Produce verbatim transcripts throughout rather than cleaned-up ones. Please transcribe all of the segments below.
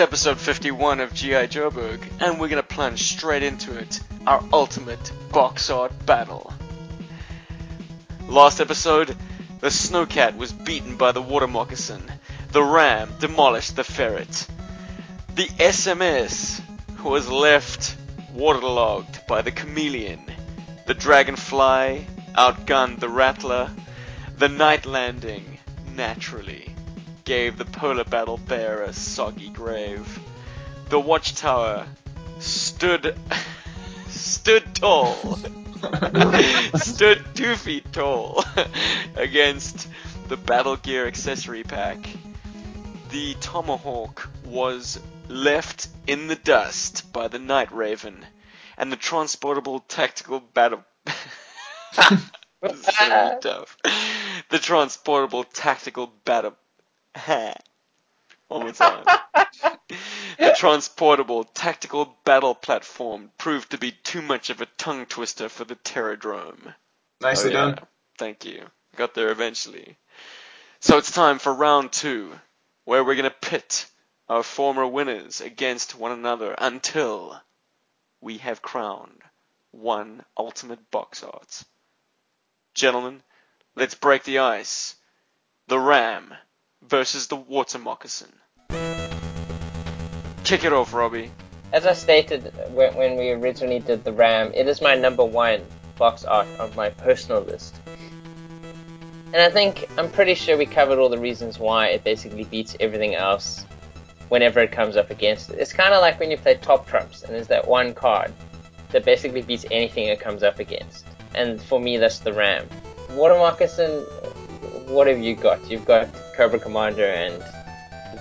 episode fifty-one of G I. Joburg, and we're going to plunge straight into it, our ultimate box art battle. Last episode, the Snowcat was beaten by the Water Moccasin, the Ram demolished the Ferret, the S M S was left waterlogged by the Chameleon, the Dragonfly outgunned the Rattler, the Night Landing naturally gave the Polar Battle Bear a soggy grave. The Watchtower stood stood tall, stood two feet tall against the Battle Gear accessory pack. The Tomahawk was left in the dust by the Night Raven, and the Transportable Tactical Battle so tough. The Transportable Tactical Battle One more time. The Transportable Tactical Battle Platform proved to be too much of a tongue twister for the Terrordrome. Nicely oh, yeah. done. Thank you. Got there eventually. So it's time for round two, where we're going to pit our former winners against one another until we have crowned one ultimate box art. Gentlemen, let's break the ice. The Ram versus the Water Moccasin. Kick it off, Robbie. As I stated when, when we originally did the Ram, it is my number one box art on my personal list. And I think, I'm pretty sure we covered all the reasons why it basically beats everything else whenever it comes up against it. It's kind of like when you play Top Trumps, and there's that one card that basically beats anything it comes up against. And for me, that's the Ram. Water Moccasin, what have you got? You've got Cobra Commander and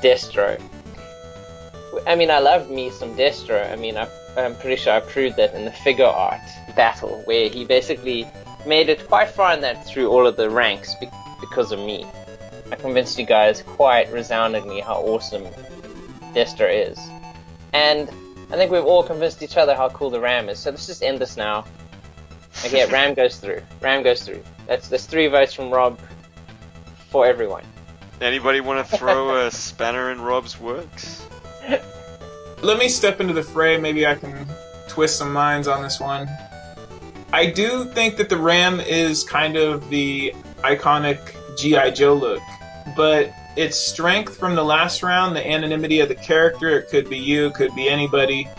Destro. I mean, I love me some Destro. I mean, I, I'm pretty sure I proved that in the figure art battle, where he basically made it quite far in that through all of the ranks be- because of me. I convinced you guys quite resoundingly how awesome Destro is. And I think we've all convinced each other how cool the Ram is. So let's just end this now. Okay, Ram goes through. Ram goes through. That's, that's three votes from Rob for everyone. Anybody want to throw a spanner in Rob's works? Let me step into the fray. Maybe I can twist some minds on this one. I do think that the Ram is kind of the iconic G I. Joe look, but its strength from the last round, the anonymity of the character, it could be you, could be anybody,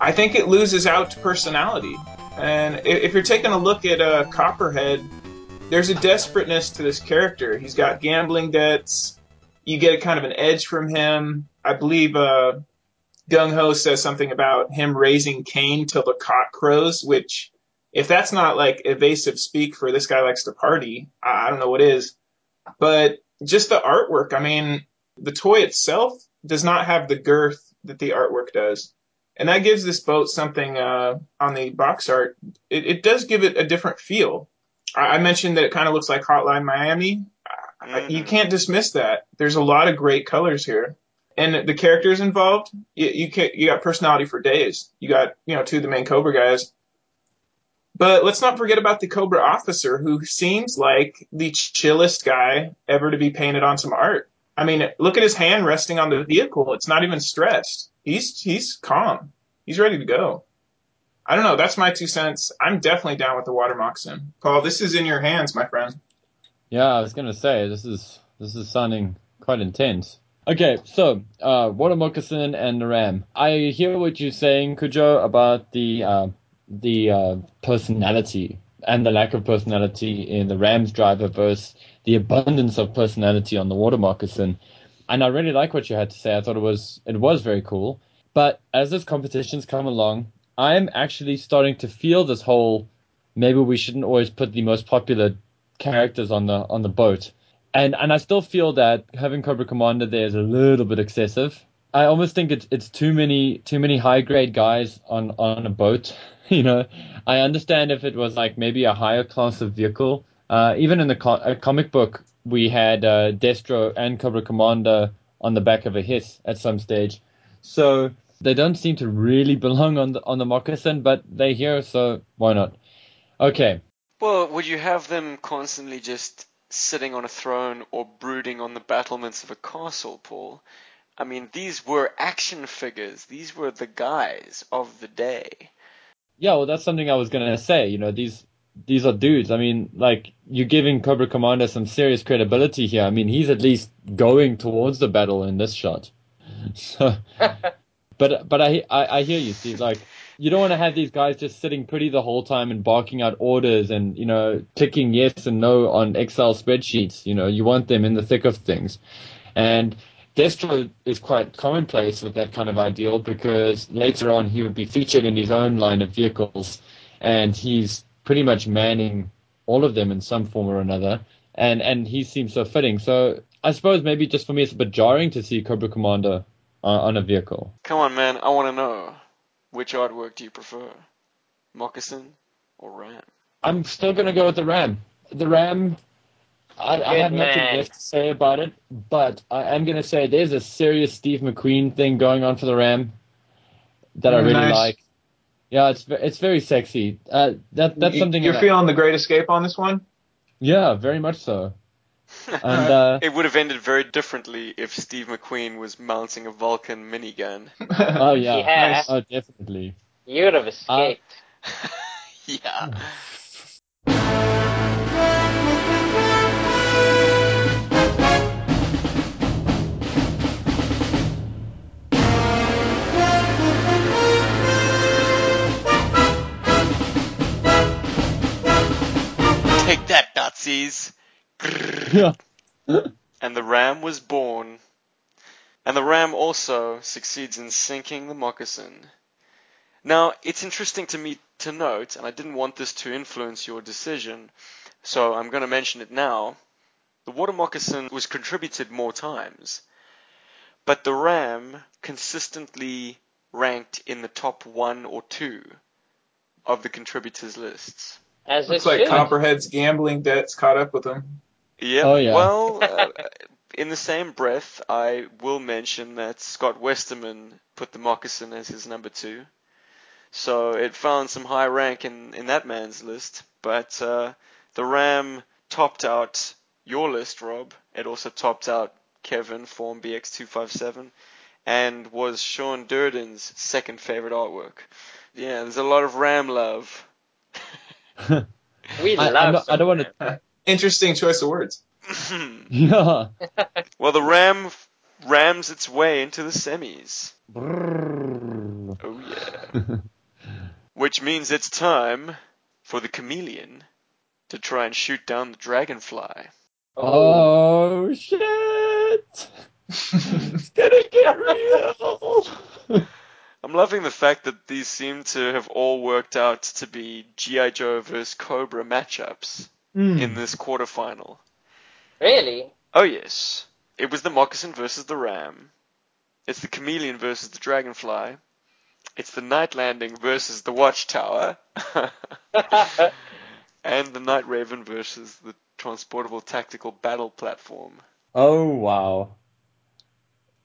I think it loses out to personality. And if you're taking a look at uh, Copperhead, there's a desperateness to this character. He's got gambling debts. You get a kind of an edge from him. I believe uh, Gung Ho says something about him raising Cain till the cock crows, which, if that's not like evasive speak for this guy likes to party, I, I don't know what is. But just the artwork, I mean, the toy itself does not have the girth that the artwork does. And that gives this boat something uh, on the box art. It, it does give it a different feel. I mentioned that it kind of looks like Hotline Miami. Mm-hmm. You can't dismiss that. There's a lot of great colors here, and the characters involved. You, you can't. You got personality for days. You got you know two of the main Cobra guys, but let's not forget about the Cobra officer, who seems like the chillest guy ever to be painted on some art. I mean, look at his hand resting on the vehicle. It's not even stressed. He's he's calm. He's ready to go. I don't know. That's my two cents. I'm definitely down with the Water Moccasin. Paul, this is in your hands, my friend. Yeah, I was going to say, this is this is sounding quite intense. Okay, so, uh, Water Moccasin and the Ram. I hear what you're saying, Kujo, about the, uh, the uh, personality and the lack of personality in the Ram's driver versus the abundance of personality on the Water Moccasin. And I really like what you had to say. I thought it was it was very cool. But as this competition's come along, I'm actually starting to feel this whole, maybe we shouldn't always put the most popular characters on the on the boat. And and I still feel that having Cobra Commander there is a little bit excessive. I almost think it's it's too many too many high grade guys on, on a boat. You know, I understand if it was like maybe a higher class of vehicle. Uh, even in the co- a comic book, we had uh, Destro and Cobra Commander on the back of a Hiss at some stage. So they don't seem to really belong on the, on the Moccasin, but they're here, so why not? Okay. Well, would you have them constantly just sitting on a throne or brooding on the battlements of a castle, Paul? I mean, these were action figures. These were the guys of the day. Yeah, well, that's something I was going to say. You know, these these are dudes. I mean, like, you're giving Cobra Commander some serious credibility here. I mean, he's at least going towards the battle in this shot. So, but but I, I, I hear you, Steve. Like, you don't want to have these guys just sitting pretty the whole time and barking out orders and, you know, ticking yes and no on Excel spreadsheets. You know, you want them in the thick of things. And Destro is quite commonplace with that kind of ideal, because later on he would be featured in his own line of vehicles, and he's pretty much manning all of them in some form or another, and, and he seems so fitting. So I suppose maybe just for me it's a bit jarring to see Cobra Commander uh, on a vehicle. Come on, man, I want to know. Which artwork do you prefer? Moccasin or Ram? I'm still going to go with the Ram. The Ram... I, I have nothing left to say about it, but I am going to say there's a serious Steve McQueen thing going on for the Ram that I really nice. like. Yeah, it's it's very sexy. Uh, that that's you, something you're that, feeling the Great Escape on this one. Yeah, very much so. And uh, it would have ended very differently if Steve McQueen was mounting a Vulcan minigun. Oh yeah, yeah. Nice. Oh definitely. You would have escaped. Uh, yeah. Take that, Nazis! Yeah. And the Ram was born. And the Ram also succeeds in sinking the Moccasin. Now, it's interesting to me to note, and I didn't want this to influence your decision, so I'm going to mention it now. The Water Moccasin was contributed more times, but the Ram consistently ranked in the top one or two of the contributors' lists. As Looks it like should. Copperhead's gambling debts caught up with him. Yep. Oh, yeah. Well, uh, in the same breath, I will mention that Scott Westerman put the Moccasin as his number two. So it found some high rank in, in that man's list. But uh, the Ram topped out your list, Rob. It also topped out Kevin, Form B X two fifty-seven, and was Sean Durden's second favorite artwork. Yeah, there's a lot of Ram love. we I, love not, I don't want to. Interesting choice of words. Yeah. Well, the Ram f- rams its way into the semis. Brrr. Oh yeah. Which means it's time for the Chameleon to try and shoot down the Dragonfly. Oh, oh shit! It's gonna get real. I'm loving the fact that these seem to have all worked out to be G I. Joe versus Cobra matchups mm. in this quarterfinal. Really? Oh, yes. It was the Moccasin versus the Ram. It's the Chameleon versus the Dragonfly. It's the Night Landing versus the Watchtower. And the Night Raven versus the Transportable Tactical Battle Platform. Oh, wow.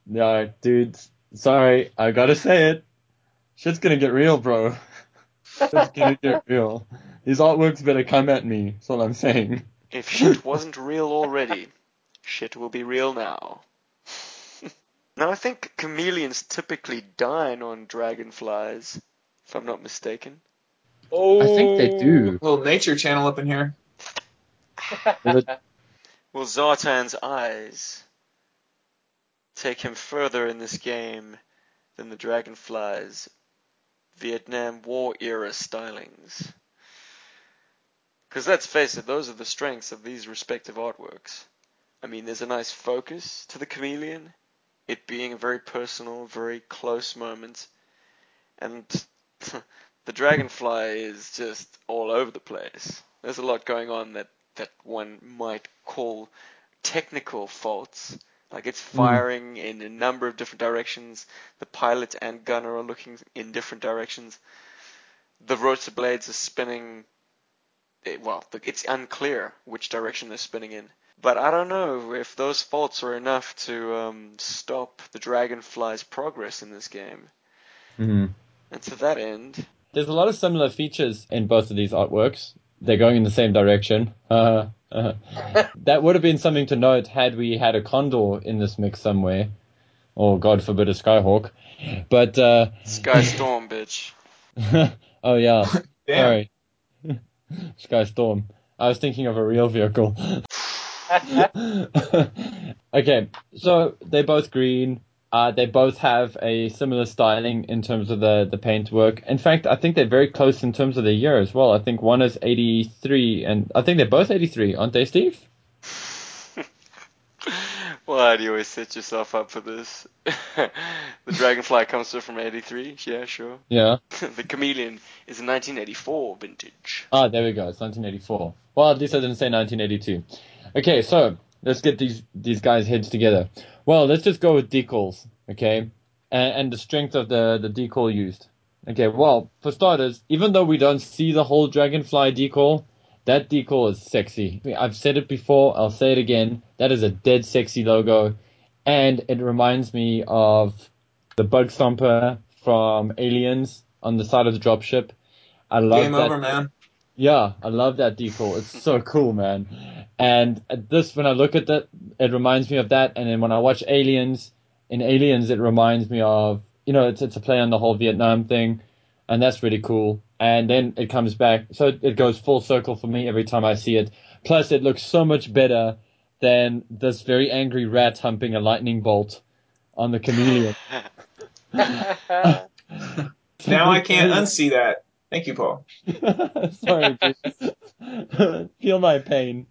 No, dude. Sorry, I gotta say it. Shit's gonna get real, bro. Shit's gonna get real. These artworks better come at me, that's all I'm saying. If shit wasn't real already, shit will be real now. Now, I think chameleons typically dine on dragonflies, if I'm not mistaken. Oh, I think they do. A little nature channel up in here. Well, Zartan's eyes take him further in this game than the Dragonfly's Vietnam War-era stylings. Because let's face it, those are the strengths of these respective artworks. I mean, there's a nice focus to the Chameleon, it being a very personal, very close moment, and the Dragonfly is just all over the place. There's a lot going on that, that one might call technical faults. Like, it's firing in a number of different directions. The pilot and gunner are looking in different directions. The rotor blades are spinning. Well, it's unclear which direction they're spinning in. But I don't know if those faults are enough to um, stop the Dragonfly's progress in this game. Mm-hmm. And to that end... There's a lot of similar features in both of these artworks. They're going in the same direction. Uh Uh, that would have been something to note had we had a Condor in this mix somewhere. or God forbid a Skyhawk. But uh, Skystorm, bitch. Oh yeah, sorry, Skystorm. I was thinking of a real vehicle. Okay, so they're both green. Uh, they both have a similar styling in terms of the, the paint work. In fact, I think they're very close in terms of the year as well. I think one is eighty-three, and I think they're both eighty-three, aren't they, Steve? Why do you always set yourself up for this? The Dragonfly comes through from eighty-three, yeah, sure. Yeah. The Chameleon is a nineteen eighty-four vintage. Ah, there we go, it's nineteen eighty-four. Well, at least I didn't say nineteen eighty-two. Okay, so let's get these, these guys' heads together. Well, let's just go with decals, okay, and, and the strength of the, the decal used. Okay, well, for starters, even though we don't see the whole Dragonfly decal, that decal is sexy. I've said it before, I'll say it again, that is a dead sexy logo, and it reminds me of the Bug Thumper from Aliens on the side of the dropship. I love Game that. Over, man. Yeah, I love that decal. It's so cool, man. And this, when I look at that, it reminds me of that. And then when I watch Aliens, in Aliens, it reminds me of, you know, it's, it's a play on the whole Vietnam thing. And that's really cool. And then it comes back. So it goes full circle for me every time I see it. Plus, it looks so much better than this very angry rat humping a lightning bolt on the Chameleon. Now I can't unsee that. Thank you, Paul. Sorry, dude. Feel my pain.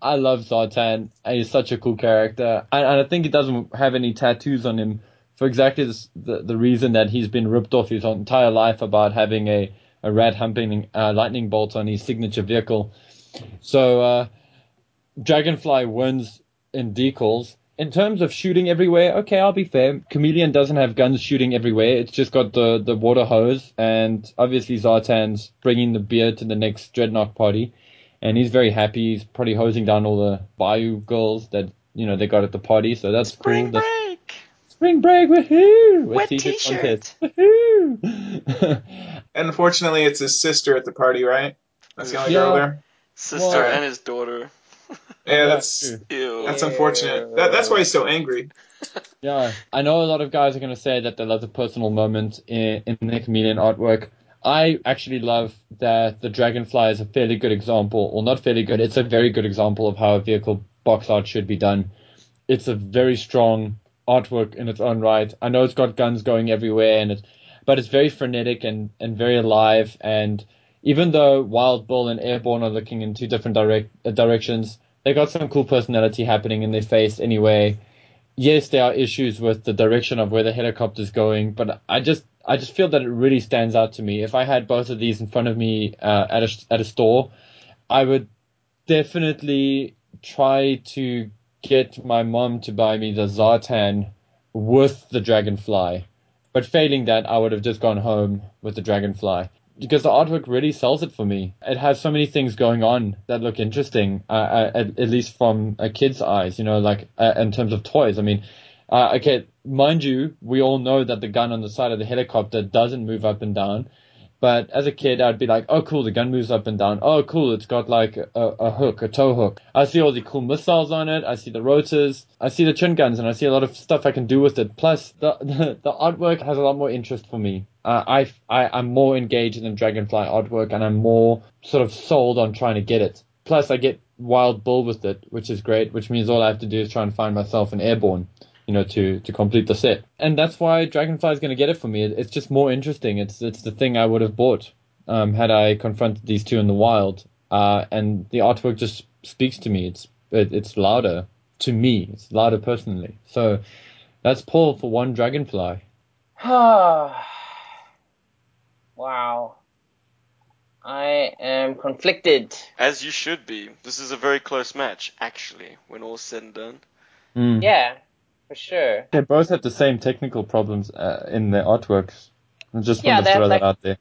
I love Zartan. He's such a cool character. And, and I think he doesn't have any tattoos on him for exactly this, the, the reason that he's been ripped off his entire life about having a, a rat-humping uh, lightning bolt on his signature vehicle. So uh, Dragonfly wins in decals. In terms of shooting everywhere, okay, I'll be fair. Chameleon doesn't have guns shooting everywhere. It's just got the, the water hose, and obviously Zartan's bringing the beer to the next Dreadnought party, and he's very happy. He's probably hosing down all the Bayou girls that, you know, they got at the party, so that's spring cool. Spring break! Spring break, woohoo! Wet t-shirt! Woohoo! And unfortunately, it's his sister at the party, right? That's the only yeah. girl there? Sister well, and his daughter. Yeah, that's Ew. that's unfortunate. That, that's why he's so angry. Yeah, I know a lot of guys are going to say that they love the personal moment in, in the Chameleon artwork. I actually love that the Dragonfly is a fairly good example, or not fairly good, it's a very good example of how a vehicle box art should be done. It's a very strong artwork in its own right. I know it's got guns going everywhere, and it's, but it's very frenetic and, and very alive, and even though Wild Bull and Airborne are looking in two different direct, uh, directions, they got some cool personality happening in their face anyway. Yes, there are issues with the direction of where the helicopter's going, but I just I just feel that it really stands out to me. If I had both of these in front of me uh, at a, at a store, I would definitely try to get my mom to buy me the Zartan with the Dragonfly. But failing that, I would have just gone home with the Dragonfly, because the artwork really sells it for me. It has so many things going on that look interesting, uh, at, at least from a kid's eyes, you know, like uh, in terms of toys. I mean, uh, okay, mind you, we all know that the gun on the side of the helicopter doesn't move up and down. But as a kid, I'd be like, oh, cool, the gun moves up and down. Oh, cool, it's got like a, a hook, a tow hook. I see all the cool missiles on it. I see the rotors. I see the chin guns, and I see a lot of stuff I can do with it. Plus, the the, the artwork has a lot more interest for me. Uh, I, I, I'm more engaged in the Dragonfly artwork, and I'm more sort of sold on trying to get it. Plus, I get Wild Bull with it, which is great, which means all I have to do is try and find myself an Airborne, you know, to, to complete the set. And that's why Dragonfly is going to get it for me. It's just more interesting. It's it's the thing I would have bought um, had I confronted these two in the wild. Uh, and the artwork just speaks to me. It's it, it's louder to me. It's louder personally. So that's Paul for one Dragonfly. Wow. I am conflicted. As you should be. This is a very close match, actually, when all's said and done. Mm. Yeah. For sure. They both have the same technical problems uh, in their artworks. I just yeah, want to throw like, that out there.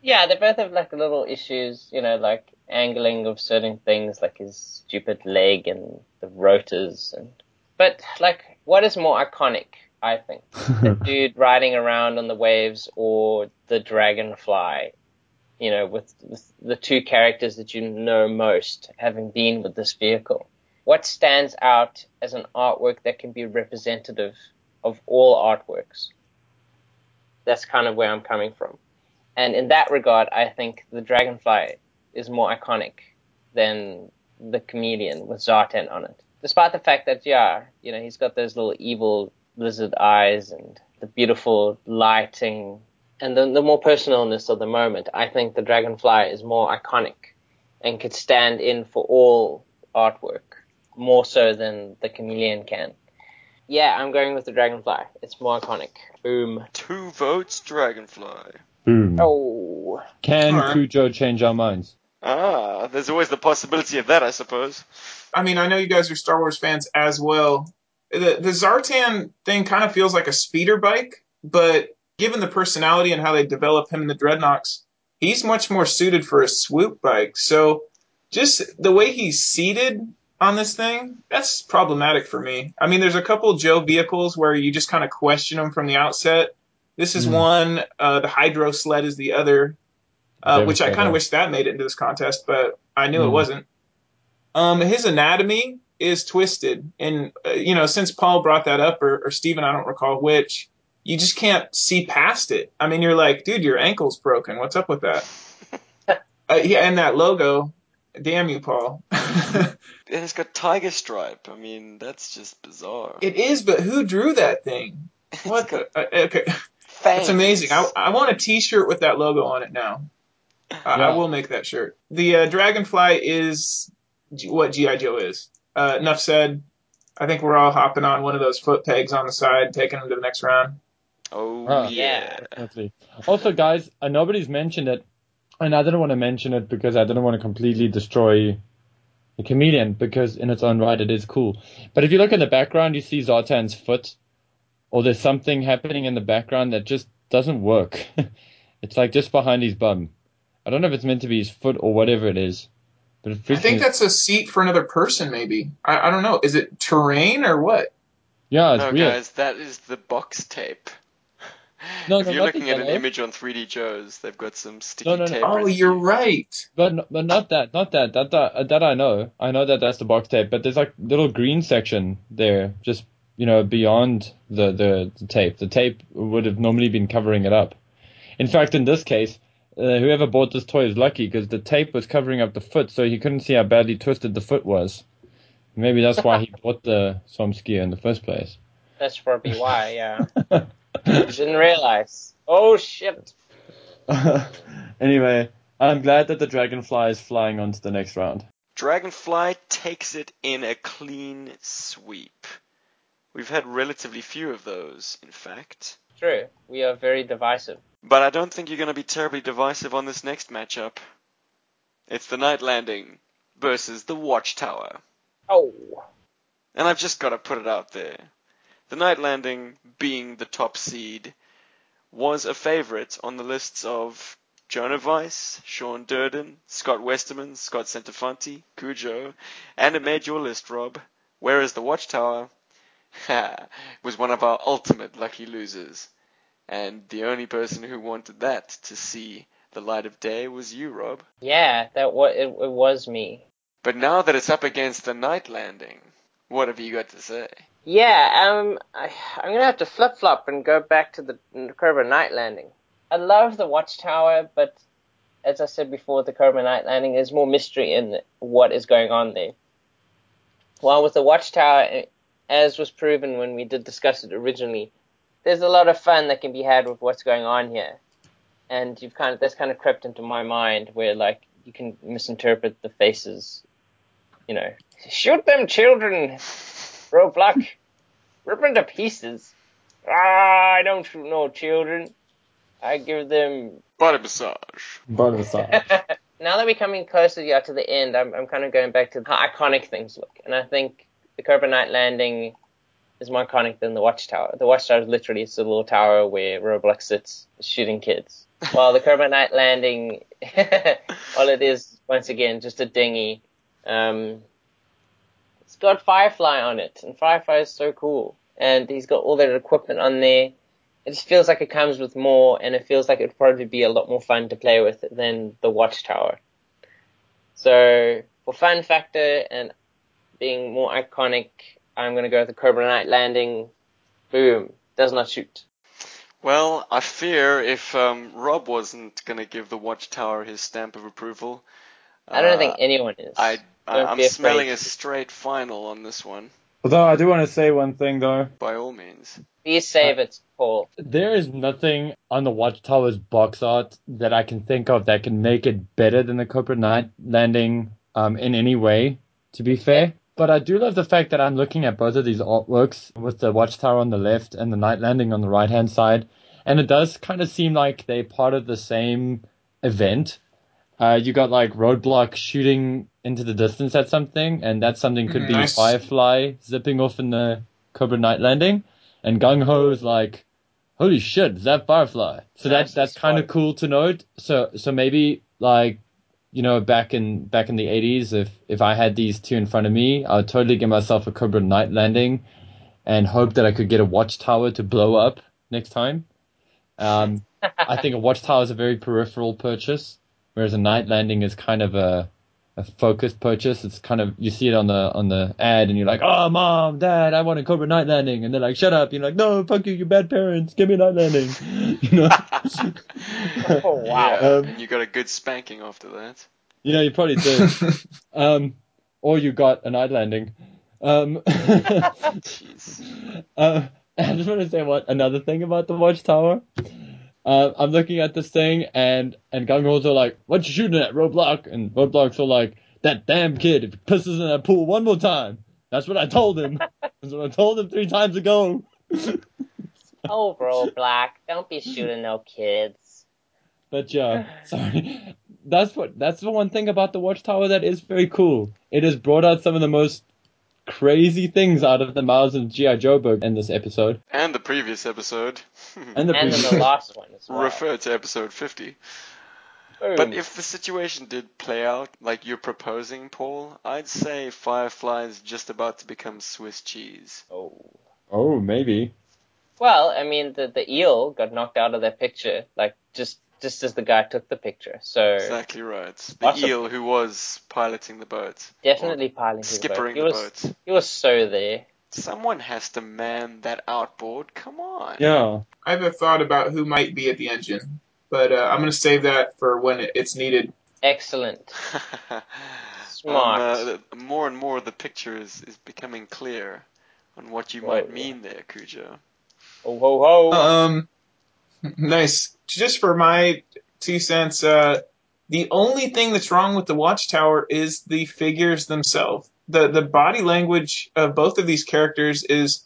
Yeah, they both have like little issues, you know, like angling of certain things, like his stupid leg and the rotors. And But, like, what is more iconic, I think? The dude riding around on the waves or the Dragonfly, you know, with, with the two characters that you know most having been with this vehicle. What stands out as an artwork that can be representative of all artworks. That's kind of where I'm coming from. And in that regard, I think the Dragonfly is more iconic than the Chameleon with Zartan on it. Despite the fact that, yeah, you know, he's got those little evil lizard eyes and the beautiful lighting and the, the more personalness of the moment, I think the Dragonfly is more iconic and could stand in for all artwork, more so than the Chameleon can. Yeah, I'm going with the Dragonfly. It's more iconic. Boom. Two votes, Dragonfly. Boom. Oh. Can right. Cujo change our minds? Ah, there's always the possibility of that, I suppose. I mean, I know you guys are Star Wars fans as well. The, the Zartan thing kind of feels like a speeder bike, but given the personality and how they develop him in the Dreadnoks, he's much more suited for a swoop bike. So just the way he's seated on this thing, that's problematic for me. I mean, there's a couple Joe vehicles where you just kind of question them from the outset. This is mm. one. Uh, the Hydro Sled is the other. Uh, which I kind of wish that made it into this contest, but I knew mm. it wasn't. Um, his anatomy is twisted. And, uh, you know, since Paul brought that up, or, or Steven, I don't recall which, you just can't see past it. I mean, you're like, dude, your ankle's broken. What's up with that? uh, yeah, and that logo. Damn you, Paul. And it's got Tiger Stripe. I mean, that's just bizarre. It is, but who drew that thing? What the? Uh, okay. Fangs. That's amazing. I, I want a t-shirt with that logo on it now. Uh, yeah. I will make that shirt. The uh, Dragonfly is G- what G I. Joe is. Uh, enough said. I think we're all hopping on one of those foot pegs on the side, taking them to the next round. Oh, oh yeah. Definitely. Also, guys, uh, nobody's mentioned it, and I didn't want to mention it because I didn't want to completely destroy the Chameleon, because in its own right it is cool. But if you look in the background, you see Zartan's foot, or there's something happening in the background that just doesn't work. It's like just behind his bum. I don't know if it's meant to be his foot or whatever it is. But it I think is... that's a seat for another person, maybe. I, I don't know. Is it terrain or what? Yeah, it's no, weird. No, guys, that is the box tape. No, if no, you're looking at an image on three D Joe's, they've got some sticky no, no, no. tape. Oh, you're right. But no, but not that, not that. That, that, uh, that I know. I know that that's the box tape, but there's like little green section there, just, you know, beyond the, the, the tape. The tape would have normally been covering it up. In fact, in this case... Uh, whoever bought this toy is lucky because the tape was covering up the foot, so he couldn't see how badly twisted the foot was. Maybe that's why he bought the Somskia in the first place. That's probably why, yeah. Didn't realize. Oh, shit. Anyway, I'm glad that the Dragonfly is flying on to the next round. Dragonfly takes it in a clean sweep. We've had relatively few of those, in fact. True. We are very divisive. But I don't think you're going to be terribly divisive on this next matchup. It's the Night Landing versus the Watchtower. Oh. And I've just got to put it out there. The Night Landing, being the top seed, was a favorite on the lists of Jonah Weiss, Sean Durden, Scott Westerman, Scott Centifanti, Cujo, and it made your list, Rob. Whereas the Watchtower was one of our ultimate lucky losers. And the only person who wanted that to see the light of day was you, Rob. Yeah, that was, it, it was me. But now that it's up against the Night Landing, what have you got to say? Yeah, um, I, I'm going to have to flip-flop and go back to the Cobra Night Landing. I love the Watchtower, but as I said before, the Cobra Night Landing, there's more mystery in what is going on there. While with the Watchtower, as was proven when we did discuss it originally, there's a lot of fun that can be had with what's going on here. And you've kind of, that's kind of crept into my mind where, like, you can misinterpret the faces, you know. Shoot them children, Roblox. Rip them to pieces. Ah, I don't shoot no children. I give them... body massage. Body massage. Now that we're coming closer yeah, to the end, I'm, I'm kind of going back to how iconic things look. And I think the Cobra Night Landing... is more iconic than the Watchtower. The Watchtower is literally it's a little tower where Roblox sits shooting kids. While the Cobra Night Landing, all it is, once again, just a dinghy. Um, it's got Firefly on it, and Firefly is so cool. And he's got all that equipment on there. It just feels like it comes with more, and it feels like it would probably be a lot more fun to play with than the Watchtower. So, for fun factor and being more iconic... I'm going to go with the Cobra Night Landing Boom. Does not shoot. Well, I fear if um, Rob wasn't going to give the Watchtower his stamp of approval. I don't uh, think anyone is. I, I, I'm smelling a straight final on this one. Although I do want to say one thing, though. By all means. Please save it, Paul. There is nothing on the Watchtower's box art that I can think of that can make it better than the Cobra Night Landing um, in any way, to be fair. But I do love the fact that I'm looking at both of these artworks with the Watchtower on the left and the Night Landing on the right-hand side. And it does kind of seem like they're part of the same event. Uh, you got like Roadblock shooting into the distance at something, and that something could be nice. Firefly zipping off in the Cobra Night Landing, and Gung Ho is like, holy shit, is that Firefly? So that's that's, that's kind of cool to note. So so maybe like, you know, back in back in the eighties, if if I had these two in front of me, I would totally give myself a Cobra Night Landing, and hope that I could get a Watchtower to blow up next time. Um, I think a Watchtower is a very peripheral purchase. Whereas a Night Landing is kind of a, a focused purchase. It's kind of, you see it on the on the ad and you're like, oh, Mom, Dad, I want a Cobra Night Landing. And they're like, shut up. You're like, no, fuck you, you bad parents. Give me a Night Landing. You know? Oh, wow. Yeah, um, and you got a good spanking after that. You know, you probably did. um, or you got a Night Landing. Um, Jeez. Uh, I just want to say what another thing about the Watchtower. Uh, I'm looking at this thing, and, and Gung Ho's all like, what you shooting at, Roadblock? And Roadblock's all like, that damn kid, if he pisses in that pool one more time, that's what I told him. That's what I told him three times ago. Oh, Roadblock, don't be shooting no kids. But yeah, sorry. That's what, that's the one thing about the Watchtower that is very cool. It has brought out some of the most crazy things out of the mouths of G I. Joe book in this episode. And the previous episode. And the, and previous. the last one as well. Refer to episode fifty. Boom. But if the situation did play out like you're proposing, Paul, I'd say Firefly is just about to become Swiss cheese. Oh. Oh, maybe. Well, I mean, the, the eel got knocked out of that picture, like, just just as the guy took the picture. So exactly right. The awesome. Eel who was piloting the boat. Definitely piloting the boat. Skippering the was, boat. He was so there. Someone has to man that outboard. Come on. Yeah. I have a thought about who might be at the engine, but uh, I'm going to save that for when it's needed. Excellent. Smart. Um, uh, more and more the picture is, is becoming clear on what you Whoa. might mean there, Cujo. Oh, ho, ho. Um... Nice. Just for my two cents, uh, the only thing that's wrong with the Watchtower is the figures themselves. The the body language of both of these characters is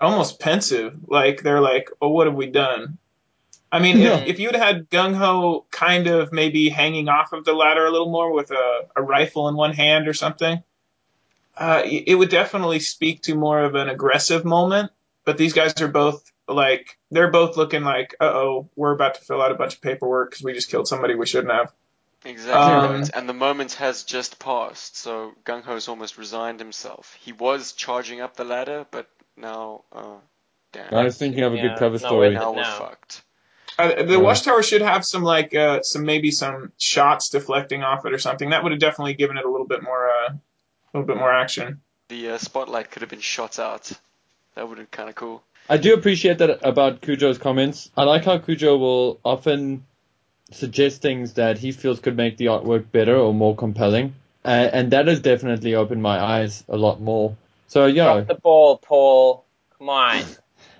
almost pensive. Like, they're like, oh, what have we done? I mean, yeah. if, if you'd had Gung Ho kind of maybe hanging off of the ladder a little more with a, a rifle in one hand or something, uh, it would definitely speak to more of an aggressive moment. But these guys are both... Like, they're both looking like, uh-oh, we're about to fill out a bunch of paperwork because we just killed somebody we shouldn't have. Exactly um, right. And the moment has just passed, so Gung Ho's almost resigned himself. He was charging up the ladder, but now, uh, damn. I was thinking of a yeah, good cover story. Now we're now. fucked. Uh, the yeah. Watchtower should have some, like, uh, some maybe some shots deflecting off it or something. That would have definitely given it a little bit more, uh, a little bit more action. The uh, spotlight could have been shot out. That would have been kind of cool. I do appreciate that about Cujo's comments. I like how Cujo will often suggest things that he feels could make the artwork better or more compelling. Uh, and that has definitely opened my eyes a lot more. So, yeah. Drop the ball, Paul. Come on.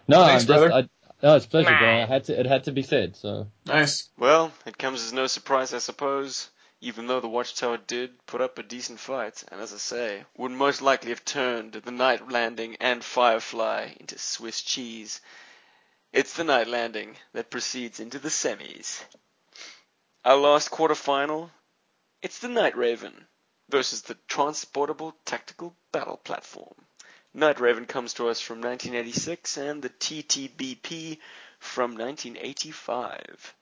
No, Thanks, I'm brother. Just, I, no, it's a pleasure, bro. I had to, it had to be said. So Nice. Well, it comes as no surprise, I suppose, even though the Watchtower did put up a decent fight, and as I say, would most likely have turned the Night Landing and Firefly into Swiss cheese. It's the Night Landing that proceeds into the semis. Our last quarterfinal, it's the Night Raven versus the Transportable Tactical Battle Platform. Night Raven comes to us from nineteen eighty-six and the T T B P from nineteen eighty-five.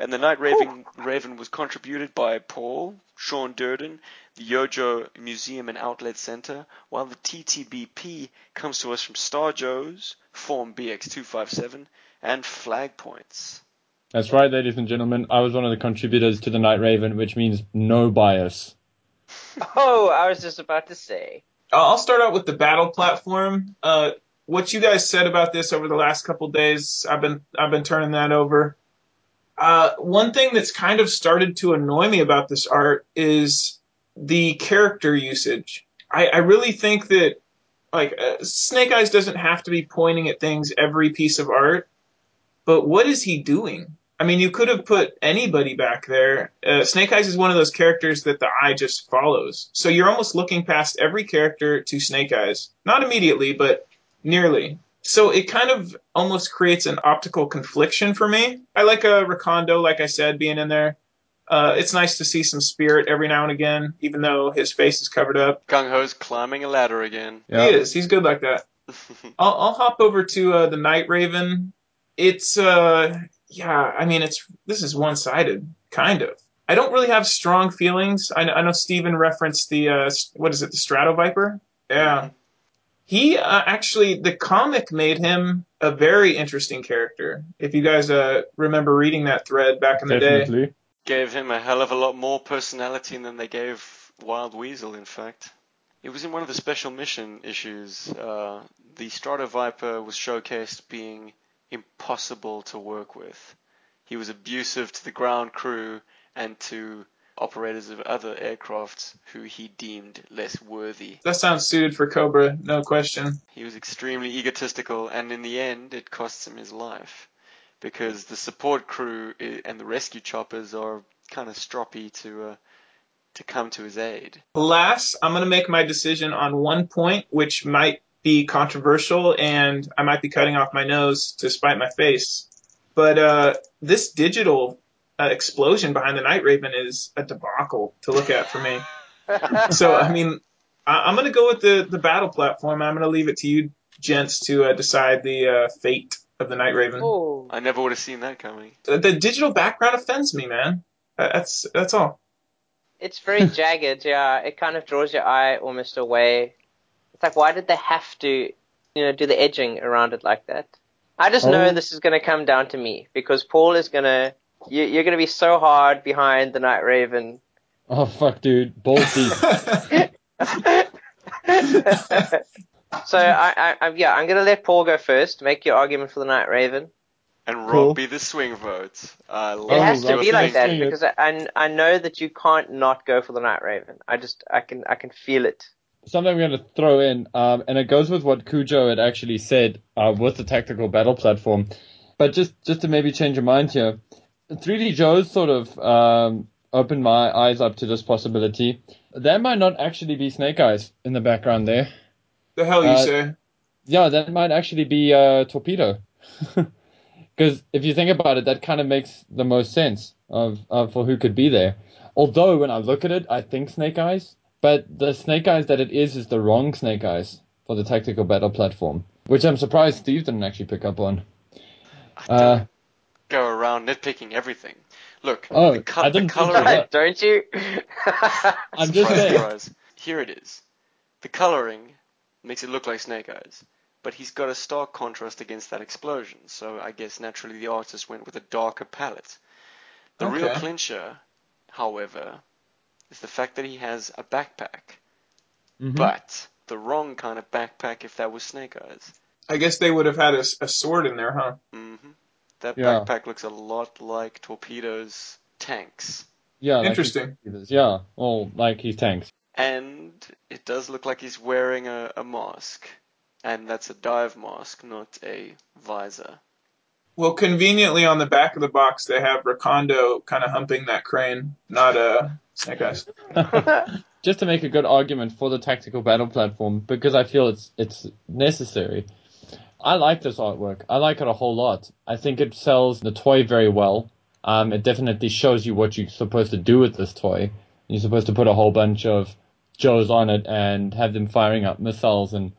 And the Night Raven, oh. Raven was contributed by Paul, Sean Durden, the Yojo Museum and Outlet Center, while the T T B P comes to us from Star Joe's, Form B X two fifty-seven, and Flag Points. That's right, ladies and gentlemen. I was one of the contributors to the Night Raven, which means no bias. Oh, I was just about to say. I'll start out with the battle platform. Uh, what you guys said about this over the last couple days. I've been I've been turning that over. Uh, one thing that's kind of started to annoy me about this art is the character usage. I, I really think that like uh, Snake Eyes doesn't have to be pointing at things every piece of art, but what is he doing? I mean, you could have put anybody back there. Uh, Snake Eyes is one of those characters that the eye just follows. So you're almost looking past every character to Snake Eyes. Not immediately, but nearly. So it kind of almost creates an optical confliction for me. I like a Recondo, like I said, being in there. Uh, it's nice to see some Spirit every now and again, even though his face is covered up. Gung Ho's climbing a ladder again. Yep. He is. He's good like that. I'll, I'll hop over to uh, the Night Raven. It's... Uh, Yeah, I mean, it's this is one-sided, kind of. I don't really have strong feelings. I, I know Steven referenced the, uh, what is it, the Stratoviper? Yeah. He uh, actually, the comic made him a very interesting character, if you guys uh, remember reading that thread back in the Definitely. day. Gave him a hell of a lot more personality than they gave Wild Weasel, in fact. It was in one of the special mission issues. Uh, the Stratoviper was showcased being... impossible to work with. He was abusive to the ground crew and to operators of other aircrafts who he deemed less worthy. That sounds suited for Cobra, no question. He was extremely egotistical, and in the end it costs him his life because the support crew and the rescue choppers are kind of stroppy to uh, to come to his aid. Alas, I'm going to make my decision on one point, which might be controversial, and I might be cutting off my nose to spite my face. But uh, this digital uh, explosion behind the Night Raven is a debacle to look at for me. So, I mean, I- I'm going to go with the, the battle platform. I'm going to leave it to you gents to uh, decide the uh, fate of the Night Raven. Oh. I never would have seen that coming. The, the digital background offends me, man. That's, that's all. It's very jagged, yeah. It kind of draws your eye almost away. It's like, why did they have to, you know, do the edging around it like that? I just know um, this is going to come down to me, because Paul is going to... You, you're going to be so hard behind the Night Raven. Oh, fuck, dude. Ball deep. So, I, I, yeah, I'm going to let Paul go first. Make your argument for the Night Raven. And Rob cool. be the swing vote. Uh, it has to be like that, because I, I, I know that you can't not go for the Night Raven. I just... I can I can feel it. Something we're going to throw in, um, and it goes with what Cujo had actually said uh, with the tactical battle platform. But just, just to maybe change your mind here, three D Joe's sort of um, opened my eyes up to this possibility. There might not actually be Snake Eyes in the background there. The hell you uh, say? Yeah, that might actually be uh, Torpedo. Because if you think about it, that kind of makes the most sense of, of for who could be there. Although when I look at it, I think Snake Eyes. But the Snake Eyes that it is is the wrong Snake Eyes for the tactical battle platform, which I'm surprised Steve didn't actually pick up on. I don't uh, go around nitpicking everything. Look, oh, the, co- the coloring... That, don't you? I'm just surprise, surprise. Here it is. The coloring makes it look like Snake Eyes, but he's got a stark contrast against that explosion, so I guess naturally the artist went with a darker palette. The okay. real clincher, however... is the fact that he has a backpack. Mm-hmm. But the wrong kind of backpack if that was Snake Eyes. I guess they would have had a, a sword in there, huh? Mm-hmm. That yeah. backpack looks a lot like Torpedo's tanks. Yeah, interesting. Like yeah, well, like his tanks. And it does look like he's wearing a, a mask. And that's a dive mask, not a visor. Well, conveniently on the back of the box, they have Recondo kind of humping that crane, not a... Snake Eyes. Just to make a good argument for the tactical battle platform, because I feel it's it's necessary. I like this artwork. I like it a whole lot. I think it sells the toy very well. Um, it definitely shows you what you're supposed to do with this toy. You're supposed to put a whole bunch of Joes on it and have them firing up missiles and,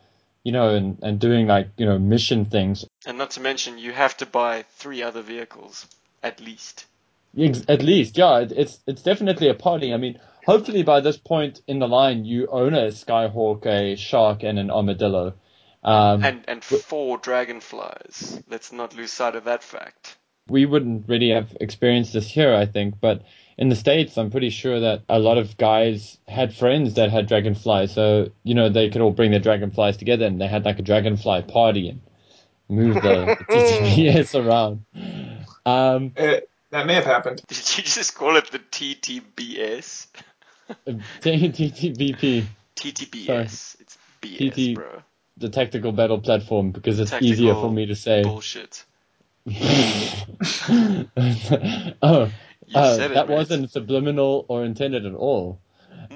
you know, and, and doing like, you know, mission things. And not to mention, you have to buy three other vehicles, at least. At least, yeah, it's it's definitely a party. I mean, hopefully by this point in the line, you own a Skyhawk, a Shark, and an Armadillo. Um, and and four Dragonflies. Let's not lose sight of that fact. we wouldn't really have experienced this here, I think, but in the States, I'm pretty sure that a lot of guys had friends that had dragonflies, so, you know, they could all bring their dragonflies together, and they had, like, a dragonfly party and move the T T B S around. Um, uh, that may have happened. Did you just call it the T T B S? T T B P. T T B S. It's B S, bro. The Tactical Battle Platform, because it's Tactical easier for me to say. Bullshit. oh, uh, that right. wasn't subliminal or intended at all.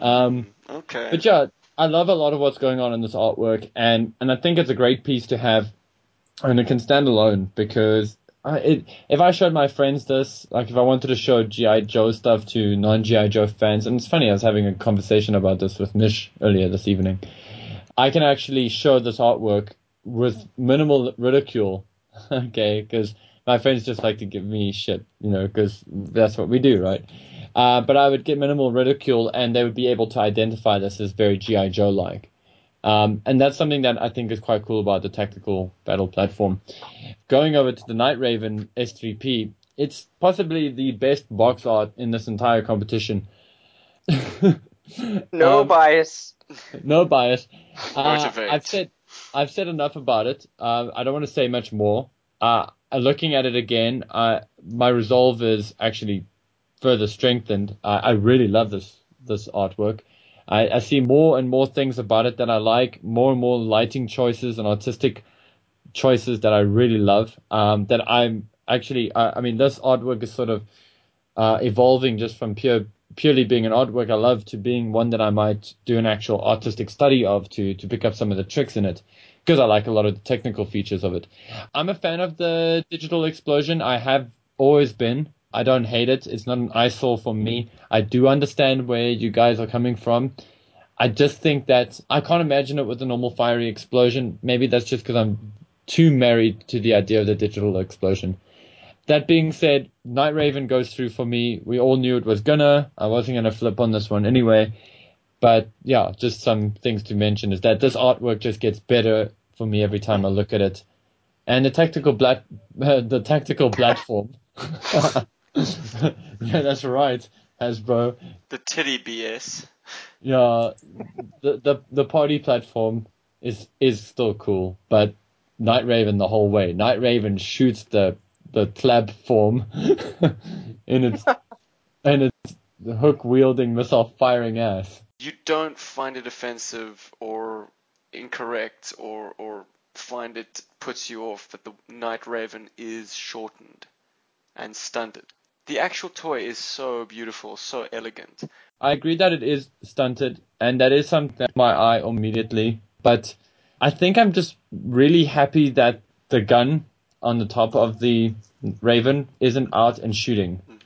Um, okay. But yeah, I love a lot of what's going on in this artwork, and, and I think it's a great piece to have, and it can stand alone, because I, it, if I showed my friends this, like if I wanted to show G I. Joe stuff to non-G I. Joe fans, and it's funny, I was having a conversation about this with Nish earlier this evening, I can actually show this artwork with minimal ridicule, okay, because my friends just like to give me shit, you know, because that's what we do, right? Uh, but I would get minimal ridicule, and they would be able to identify this as very G I. Joe-like. Um, and that's something that I think is quite cool about the Tactical Battle Platform. Going over to the Night Raven S three P, it's possibly the best box art in this entire competition. no um, bias. No bias. Uh, I've said I've said enough about it. Uh, I don't want to say much more. Uh, looking at it again, uh, my resolve is actually further strengthened. Uh, I really love this this artwork. I, I see more and more things about it that I like, more and more lighting choices and artistic choices that I really love. Um, that I'm actually, I, I mean, this artwork is sort of uh, evolving just from pure, purely being an artwork I love to being one that I might do an actual artistic study of to to pick up some of the tricks in it, because I like a lot of the technical features of it. I'm a fan of the digital explosion. I have always been. I don't hate it. It's not an eyesore for me. I do understand where you guys are coming from. I just think that I can't imagine it with a normal fiery explosion. Maybe that's just because I'm too married to the idea of the digital explosion. That being said, Night Raven goes through for me. We all knew it was gonna. I wasn't going to flip on this one anyway. But yeah, just some things to mention is that this artwork just gets better for me every time I look at it. And the tactical, bla- uh, the tactical platform... yeah, that's right, Hasbro. The titty B S. Yeah, the the the party platform is is still cool, but Night Raven the whole way. Night Raven shoots the the platform in its and its hook wielding missile firing ass. You don't find it offensive or incorrect, or or find it puts you off that the Night Raven is shortened and stunted. The actual toy is so beautiful, so elegant. I agree that it is stunted, and that is something that my eye immediately. But I think I'm just really happy that the gun on the top of the Raven isn't out and shooting. Mm-hmm.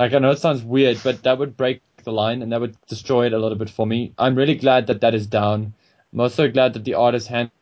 Like, I know it sounds weird, but that would break the line, and that would destroy it a little bit for me. I'm really glad that that is down. I'm also glad that the artist handled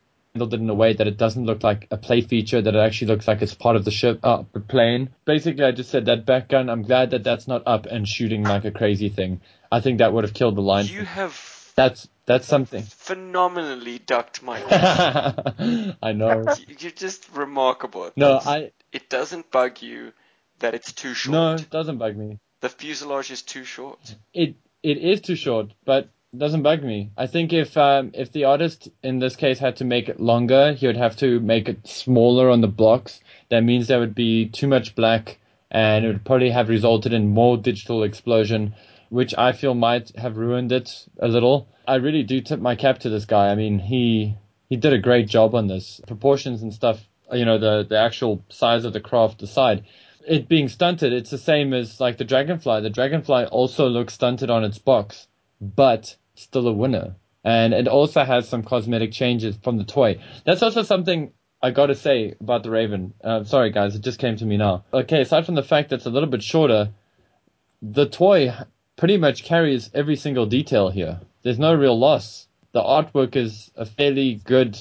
it in a way that it doesn't look like a play feature, that it actually looks like it's part of the ship, uh, the plane. Basically, I just said that back gun, I'm glad that that's not up and shooting like a crazy thing. I think that would have killed the line. You have... That's that's something. Phenomenally ducked my question. I know. You're just remarkable. No, I... It doesn't bug you that it's too short. No, it doesn't bug me. The fuselage is too short. It It is too short, but... doesn't bug me. I think if um, if the artist in this case had to make it longer, he would have to make it smaller on the blocks. That means there would be too much black, and it would probably have resulted in more digital explosion, which I feel might have ruined it a little. I really do tip my cap to this guy. I mean, he he did a great job on this. Proportions and stuff, you know, the, the actual size of the craft aside. It being stunted, it's the same as like the Dragonfly. The Dragonfly also looks stunted on its box, but still a winner. And it also has some cosmetic changes from the toy. That's also something I got to say about the Raven. Uh, sorry, guys, it just came to me now. Okay, aside from the fact that it's a little bit shorter, the toy pretty much carries every single detail here. There's no real loss. The artwork is a fairly good,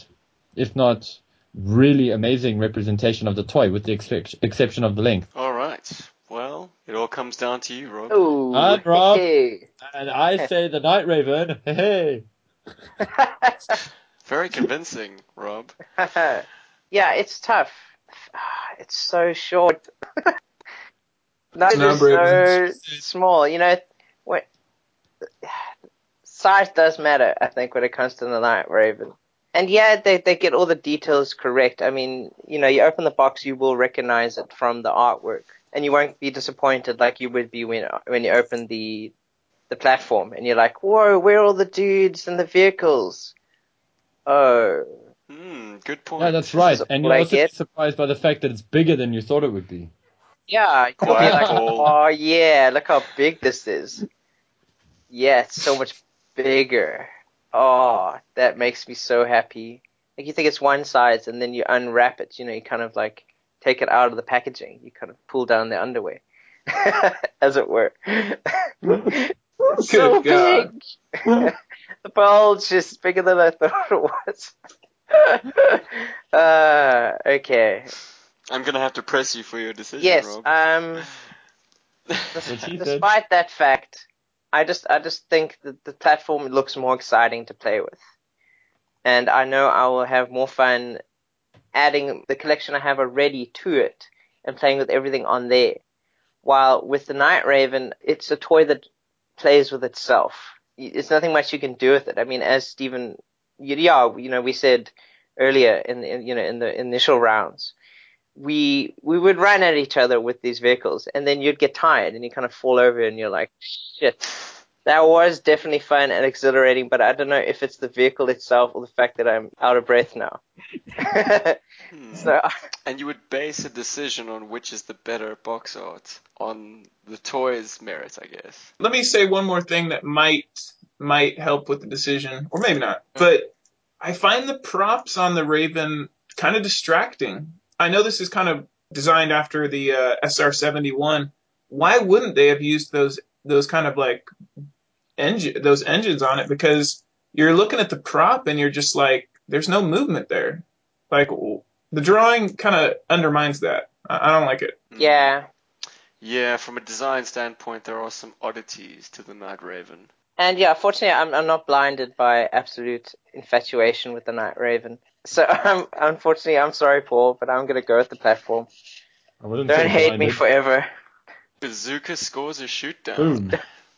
if not really amazing, representation of the toy, with the ex- exception of the length. All right. Well, it all comes down to you, Rob. Ooh, I'm Rob, hey. And I say the Night Raven. Hey, hey. Very convincing, Rob. Yeah, it's tough. it's so short. That is no, so small. You know, when, size does matter, I think, when it comes to the Night Raven. And yeah, they, they get all the details correct. I mean, you know, you open the box, you will recognize it from the artwork. And you won't be disappointed like you would be when when you open the the platform. And you're like, whoa, where are all the dudes and the vehicles? Oh. Mm, good point. Yeah, that's right. And you're also be surprised by the fact that it's bigger than you thought it would be. Yeah. You'll be like, oh, yeah, look how big this is. Yeah, it's so much bigger. Oh, that makes me so happy. Like, you think it's one size, and then you unwrap it. You know, you kind of, like, take it out of the packaging. You kind of pull down the underwear, as it were. It's so God. Big. The bulge is bigger than I thought it was. uh, okay. I'm going to have to press you for your decision, yes, Rob. Yes, um, despite, despite that fact... I just I just think that the platform looks more exciting to play with. And I know I will have more fun adding the collection I have already to it and playing with everything on there. While with the Night Raven, it's a toy that plays with itself. There's nothing much you can do with it. I mean, as Stephen, yeah, you know, we said earlier in, in you know in the initial rounds, we we would run at each other with these vehicles, and then you'd get tired and you kind of fall over and you're like, shit, that was definitely fun and exhilarating, but I don't know if it's the vehicle itself or the fact that I'm out of breath now. hmm. So, and you would base a decision on which is the better box art on the toy's merit, I guess. Let me say one more thing that might might help with the decision, or maybe not, but I find the props on the Raven kind of distracting. I know this is kind of designed after the uh, S R seventy-one. Why wouldn't they have used those those kind of like engine those engines on it? Because you're looking at the prop and you're just like, there's no movement there. Like, the drawing kind of undermines that. I, I don't like it. Yeah. Yeah, from a design standpoint, there are some oddities to the Night Raven. And yeah, fortunately, I'm I'm not blinded by absolute infatuation with the Night Raven. So, um, unfortunately, I'm sorry, Paul, but I'm going to go with the platform. I Don't hate blinded. me forever. Bazooka scores a shoot down.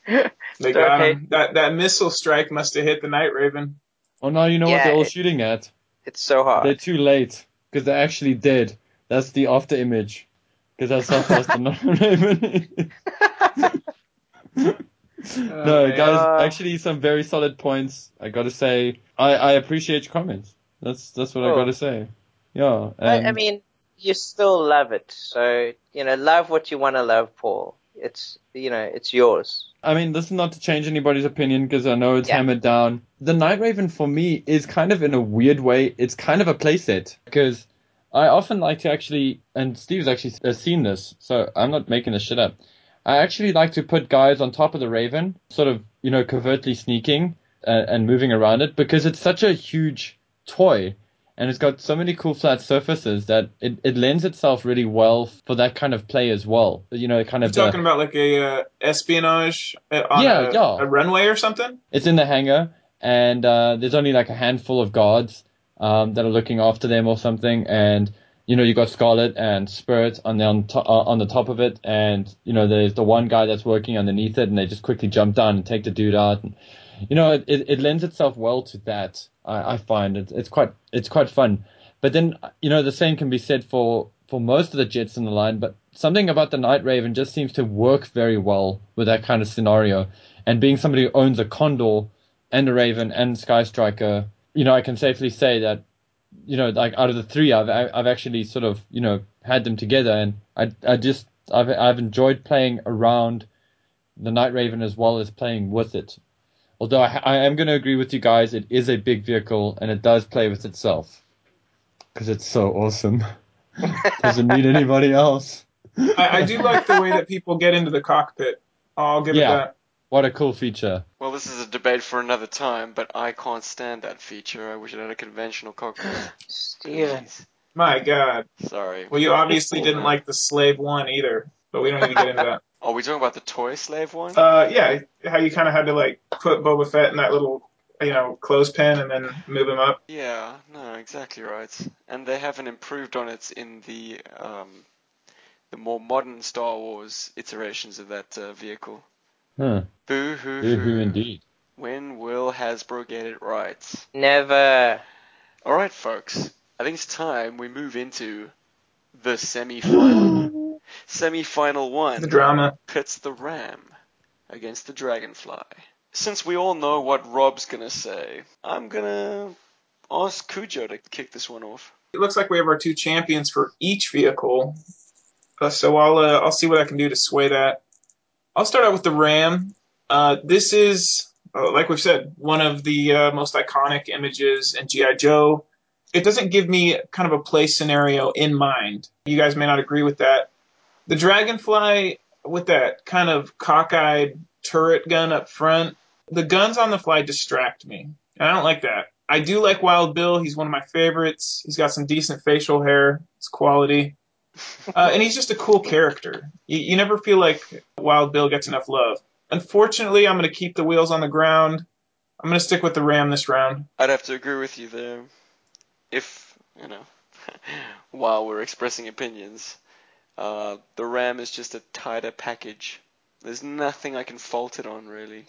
They got hate. him. That, that missile strike must have hit the Night Raven. Oh, no, you know yeah, what they're all it, shooting at? It's so hard. They're too late, because they're actually dead. That's the after image, because that's how fast the Night Raven is. Oh, no, guys, uh... actually some very solid points. I got to say, I, I appreciate your comments. That's that's what cool. I got to say. Yeah. But, I mean, you still love it. So, you know, love what you want to love, Paul. It's, you know, it's yours. I mean, this is not to change anybody's opinion because I know it's yeah. hammered down. The Night Raven for me is kind of, in a weird way, it's kind of a playset because I often like to actually, and Steve's actually seen this, so I'm not making this shit up. I actually like to put guys on top of the Raven, sort of, you know, covertly sneaking uh, and moving around it because it's such a huge toy and it's got so many cool flat surfaces that it, it lends itself really well for that kind of play as well. You know, kind of. You're talking the, about like a uh, espionage on yeah, a, yeah. a runway or something? It's in the hangar and uh, there's only like a handful of guards um, that are looking after them or something, and you know, you got Scarlet and Spirit on the, on, to, uh, on the top of it, and you know, there's the one guy that's working underneath it and they just quickly jump down and take the dude out. And, you know, it, it, it lends itself well to that. I, I find it, it's quite it's quite fun. But then, you know, the same can be said for, for most of the jets in the line. But something about the Night Raven just seems to work very well with that kind of scenario. And being somebody who owns a Condor and a Raven and Sky Striker, you know, I can safely say that, you know, like out of the three, I've I've actually sort of, you know, had them together, and I I just I've I've enjoyed playing around the Night Raven as well as playing with it. Although I, I am going to agree with you guys, it is a big vehicle and it does play with itself because it's so awesome. Doesn't need anybody else. I, I do like the way that people get into the cockpit. I'll give yeah, it that. What a cool feature. Well, this is a debate for another time, but I can't stand that feature. I wish it had a conventional cockpit. Steven. My God. Sorry. Well, you obviously didn't like the Slave One either, but we don't need to get into that. Are we talking about the toy Slave One? Uh, yeah, how you kind of had to, like, put Boba Fett in that little you know, clothespin and then move him up. Yeah, no, exactly right. And they haven't improved on it in the um, the more modern Star Wars iterations of that uh, vehicle. Huh. Boo hoo hoo. Boo hoo indeed. When will Hasbro get it right? Never. All right, folks. I think it's time we move into the semi-final. semi-final one. The drama. Pits the Ram against the Dragonfly. Since we all know what Rob's going to say, I'm going to ask Cujo to kick this one off. It looks like we have our two champions for each vehicle. Uh, so I'll uh, I'll see what I can do to sway that. I'll start out with the Ram. Uh, this is, uh, like we've said, one of the uh, most iconic images in G I. Joe. It doesn't give me kind of a play scenario in mind. You guys may not agree with that. The Dragonfly, with that kind of cockeyed turret gun up front, the guns on the fly distract me, and I don't like that. I do like Wild Bill. He's one of my favorites. He's got some decent facial hair. It's quality. Uh, and he's just a cool character. You, you never feel like Wild Bill gets enough love. Unfortunately, I'm going to keep the wheels on the ground. I'm going to stick with the Ram this round. I'd have to agree with you there. If, you know, while we're expressing opinions, uh, the Ram is just a tighter package. There's nothing I can fault it on, really.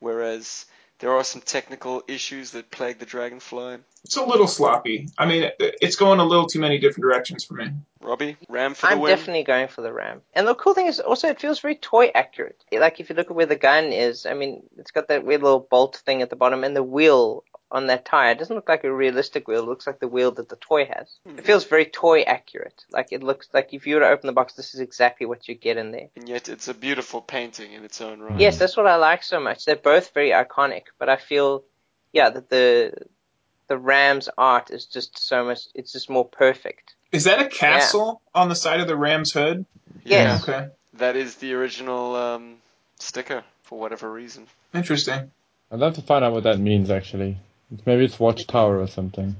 Whereas there are some technical issues that plague the Dragonfly. It's a little sloppy. I mean, it's going a little too many different directions for me. Robbie, Ram for the I'm win? I'm definitely going for the Ram. And the cool thing is, also, it feels very toy accurate. Like, if you look at where the gun is, I mean, it's got that weird little bolt thing at the bottom, and the wheel on that tire, it doesn't look like a realistic wheel. It looks like the wheel that the toy has. It feels very toy accurate. Like, it looks like if you were to open the box, this is exactly what you get in there. And yet it's a beautiful painting in its own right. Yes, that's what I like so much. They're both very iconic, but I feel, yeah, that the the Ram's art is just so much, it's just more perfect. Is that a castle yeah. on the side of the Ram's hood? Yeah. Yes. Okay. That is the original um, sticker, for whatever reason. Interesting. I'd love to find out what that means, actually. Maybe it's Watchtower or something.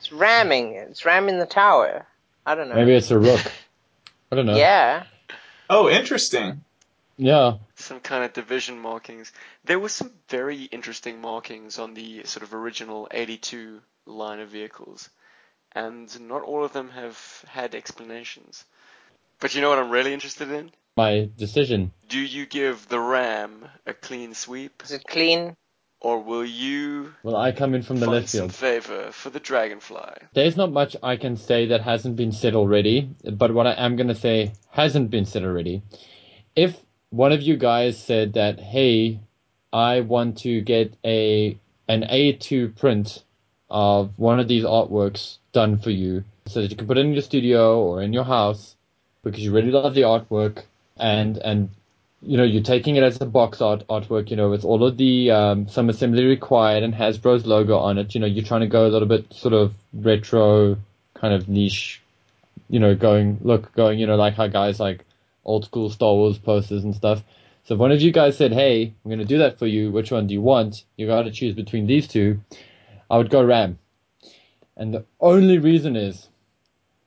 It's ramming. It's ramming the tower. I don't know. Maybe it's a rook. I don't know. Yeah. Oh, interesting. Yeah. Some kind of division markings. There were some very interesting markings on the sort of original eighty-two line of vehicles. And not all of them have had explanations. But you know what I'm really interested in? My decision. Do you give the Ram a clean sweep? Is it clean? Or will you Well, I come in from the left field. Find some favor for the Dragonfly? There's not much I can say that hasn't been said already, but what I am going to say hasn't been said already. If one of you guys said that, hey, I want to get a an A two print of one of these artworks done for you so that you can put it in your studio or in your house because you really love the artwork and and you know, you're taking it as a box art artwork, you know, with all of the, um, some assembly required and Hasbro's logo on it. You know, you're trying to go a little bit sort of retro kind of niche, you know, going, look, going, you know, like how guys like old school Star Wars posters and stuff. So if one of you guys said, hey, I'm going to do that for you. Which one do you want? You got to choose between these two. I would go Ram. And the only reason is,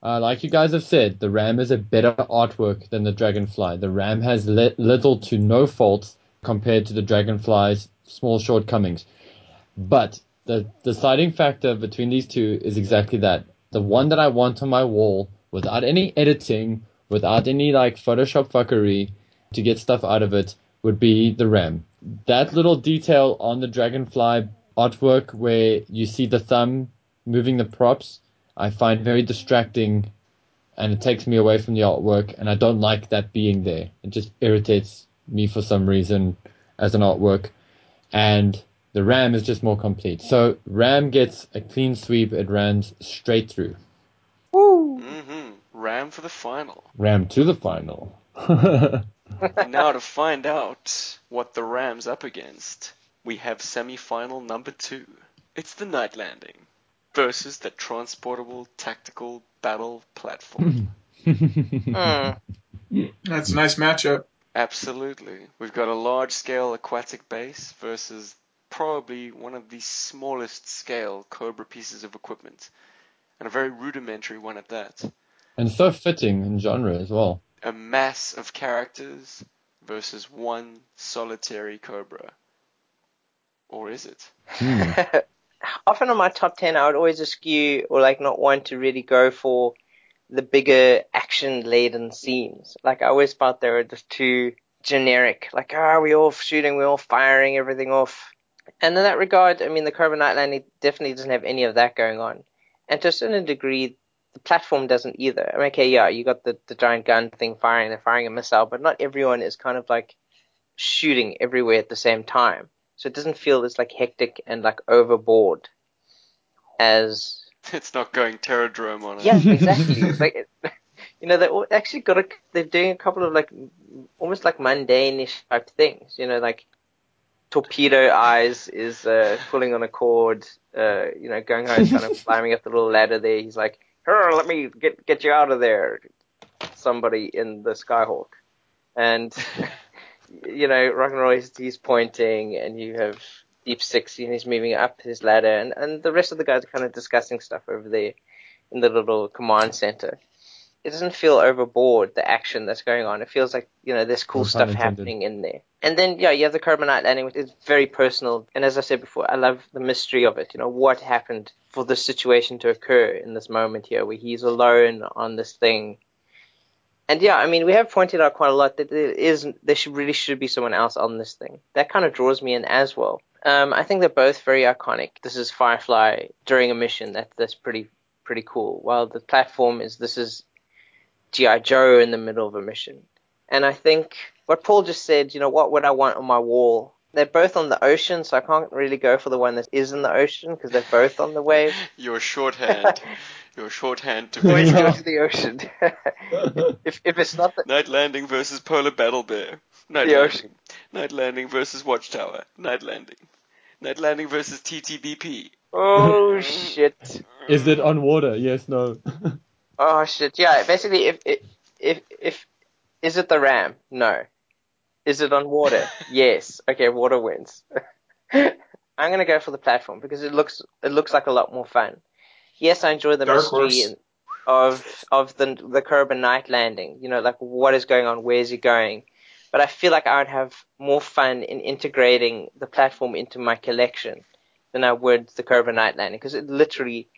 Uh, like you guys have said, the Ram is a better artwork than the Dragonfly. The Ram has li- little to no faults compared to the Dragonfly's small shortcomings. But the deciding factor between these two is exactly that. The one that I want on my wall, without any editing, without any like Photoshop fuckery to get stuff out of it, would be the Ram. That little detail on the Dragonfly artwork where you see the thumb moving the props, I find very distracting, and it takes me away from the artwork, and I don't like that being there. It just irritates me for some reason as an artwork, and the Ram is just more complete. So Ram gets a clean sweep. It rams straight through. Woo! Mm-hmm. Ram for the final. Ram to the final. Now to find out what the Ram's up against, we have semi-final number two. It's the Night Landing versus the Transportable Tactical Battle Platform. uh, That's a nice matchup. Absolutely. We've got a large-scale aquatic base versus probably one of the smallest-scale Cobra pieces of equipment, and a very rudimentary one at that. And so fitting in genre as well. A mass of characters versus one solitary Cobra. Or is it? Hmm. Often on my top ten, I would always eschew or like not want to really go for the bigger action-laden scenes. Like I always felt they were just too generic. Like, ah, oh, we're all shooting, we're all firing everything off. And in that regard, I mean, the Cobra Night Landing definitely doesn't have any of that going on. And to a certain degree, the platform doesn't either. I mean, okay, yeah, you got the, the giant gun thing firing, they're firing a missile, but not everyone is kind of like shooting everywhere at the same time. So it doesn't feel as like hectic and like overboard as... It's not going Terrordrome on it. Yeah, exactly. It's like, you know, they actually got a, they're doing a couple of like almost like mundane-ish type things. You know, like Torpedo Eyes is uh, pulling on a cord. Uh, you know, Gung Ho is kind of climbing up the little ladder there. He's like, oh, let me get get you out of there, somebody in the Skyhawk, and. You know, Rock and Roll, he's, he's pointing, and you have Deep Six, and he's moving up his ladder, and, and the rest of the guys are kind of discussing stuff over there in the little command center. It doesn't feel overboard, the action that's going on. It feels like, you know, there's cool stuff happening in there. And then, yeah, you have the Cobra Night Landing, which is very personal. And as I said before, I love the mystery of it. You know, what happened for this situation to occur in this moment here where he's alone on this thing. And yeah, I mean, we have pointed out quite a lot that there is there should really should be someone else on this thing. That kind of draws me in as well. Um, I think they're both very iconic. This is Firefly during a mission. That that's pretty pretty cool. While the platform is this is G I Joe in the middle of a mission. And I think what Paul just said, you know, what would I want on my wall? They're both on the ocean, so I can't really go for the one that is in the ocean because they're both on the wave. Your shorthand. Your shorthand to always go to the ocean. if if it's not the Night Landing versus Polar Battle Bear. Night the Landing. Ocean. Night Landing versus Watchtower. Night Landing. Night Landing versus T T B P. Oh shit. Is it on water? Yes, no. Oh shit. Yeah, basically if if if, if is it the ram? No. Is it on water? Yes. Okay, water wins. I'm going to go for the platform because it looks it looks like a lot more fun. Yes, I enjoy the Dark mystery in, of of the the Cobra Night Landing. You know, like what is going on, where's he going? But I feel like I would have more fun in integrating the platform into my collection than I would the Cobra Night Landing because it literally,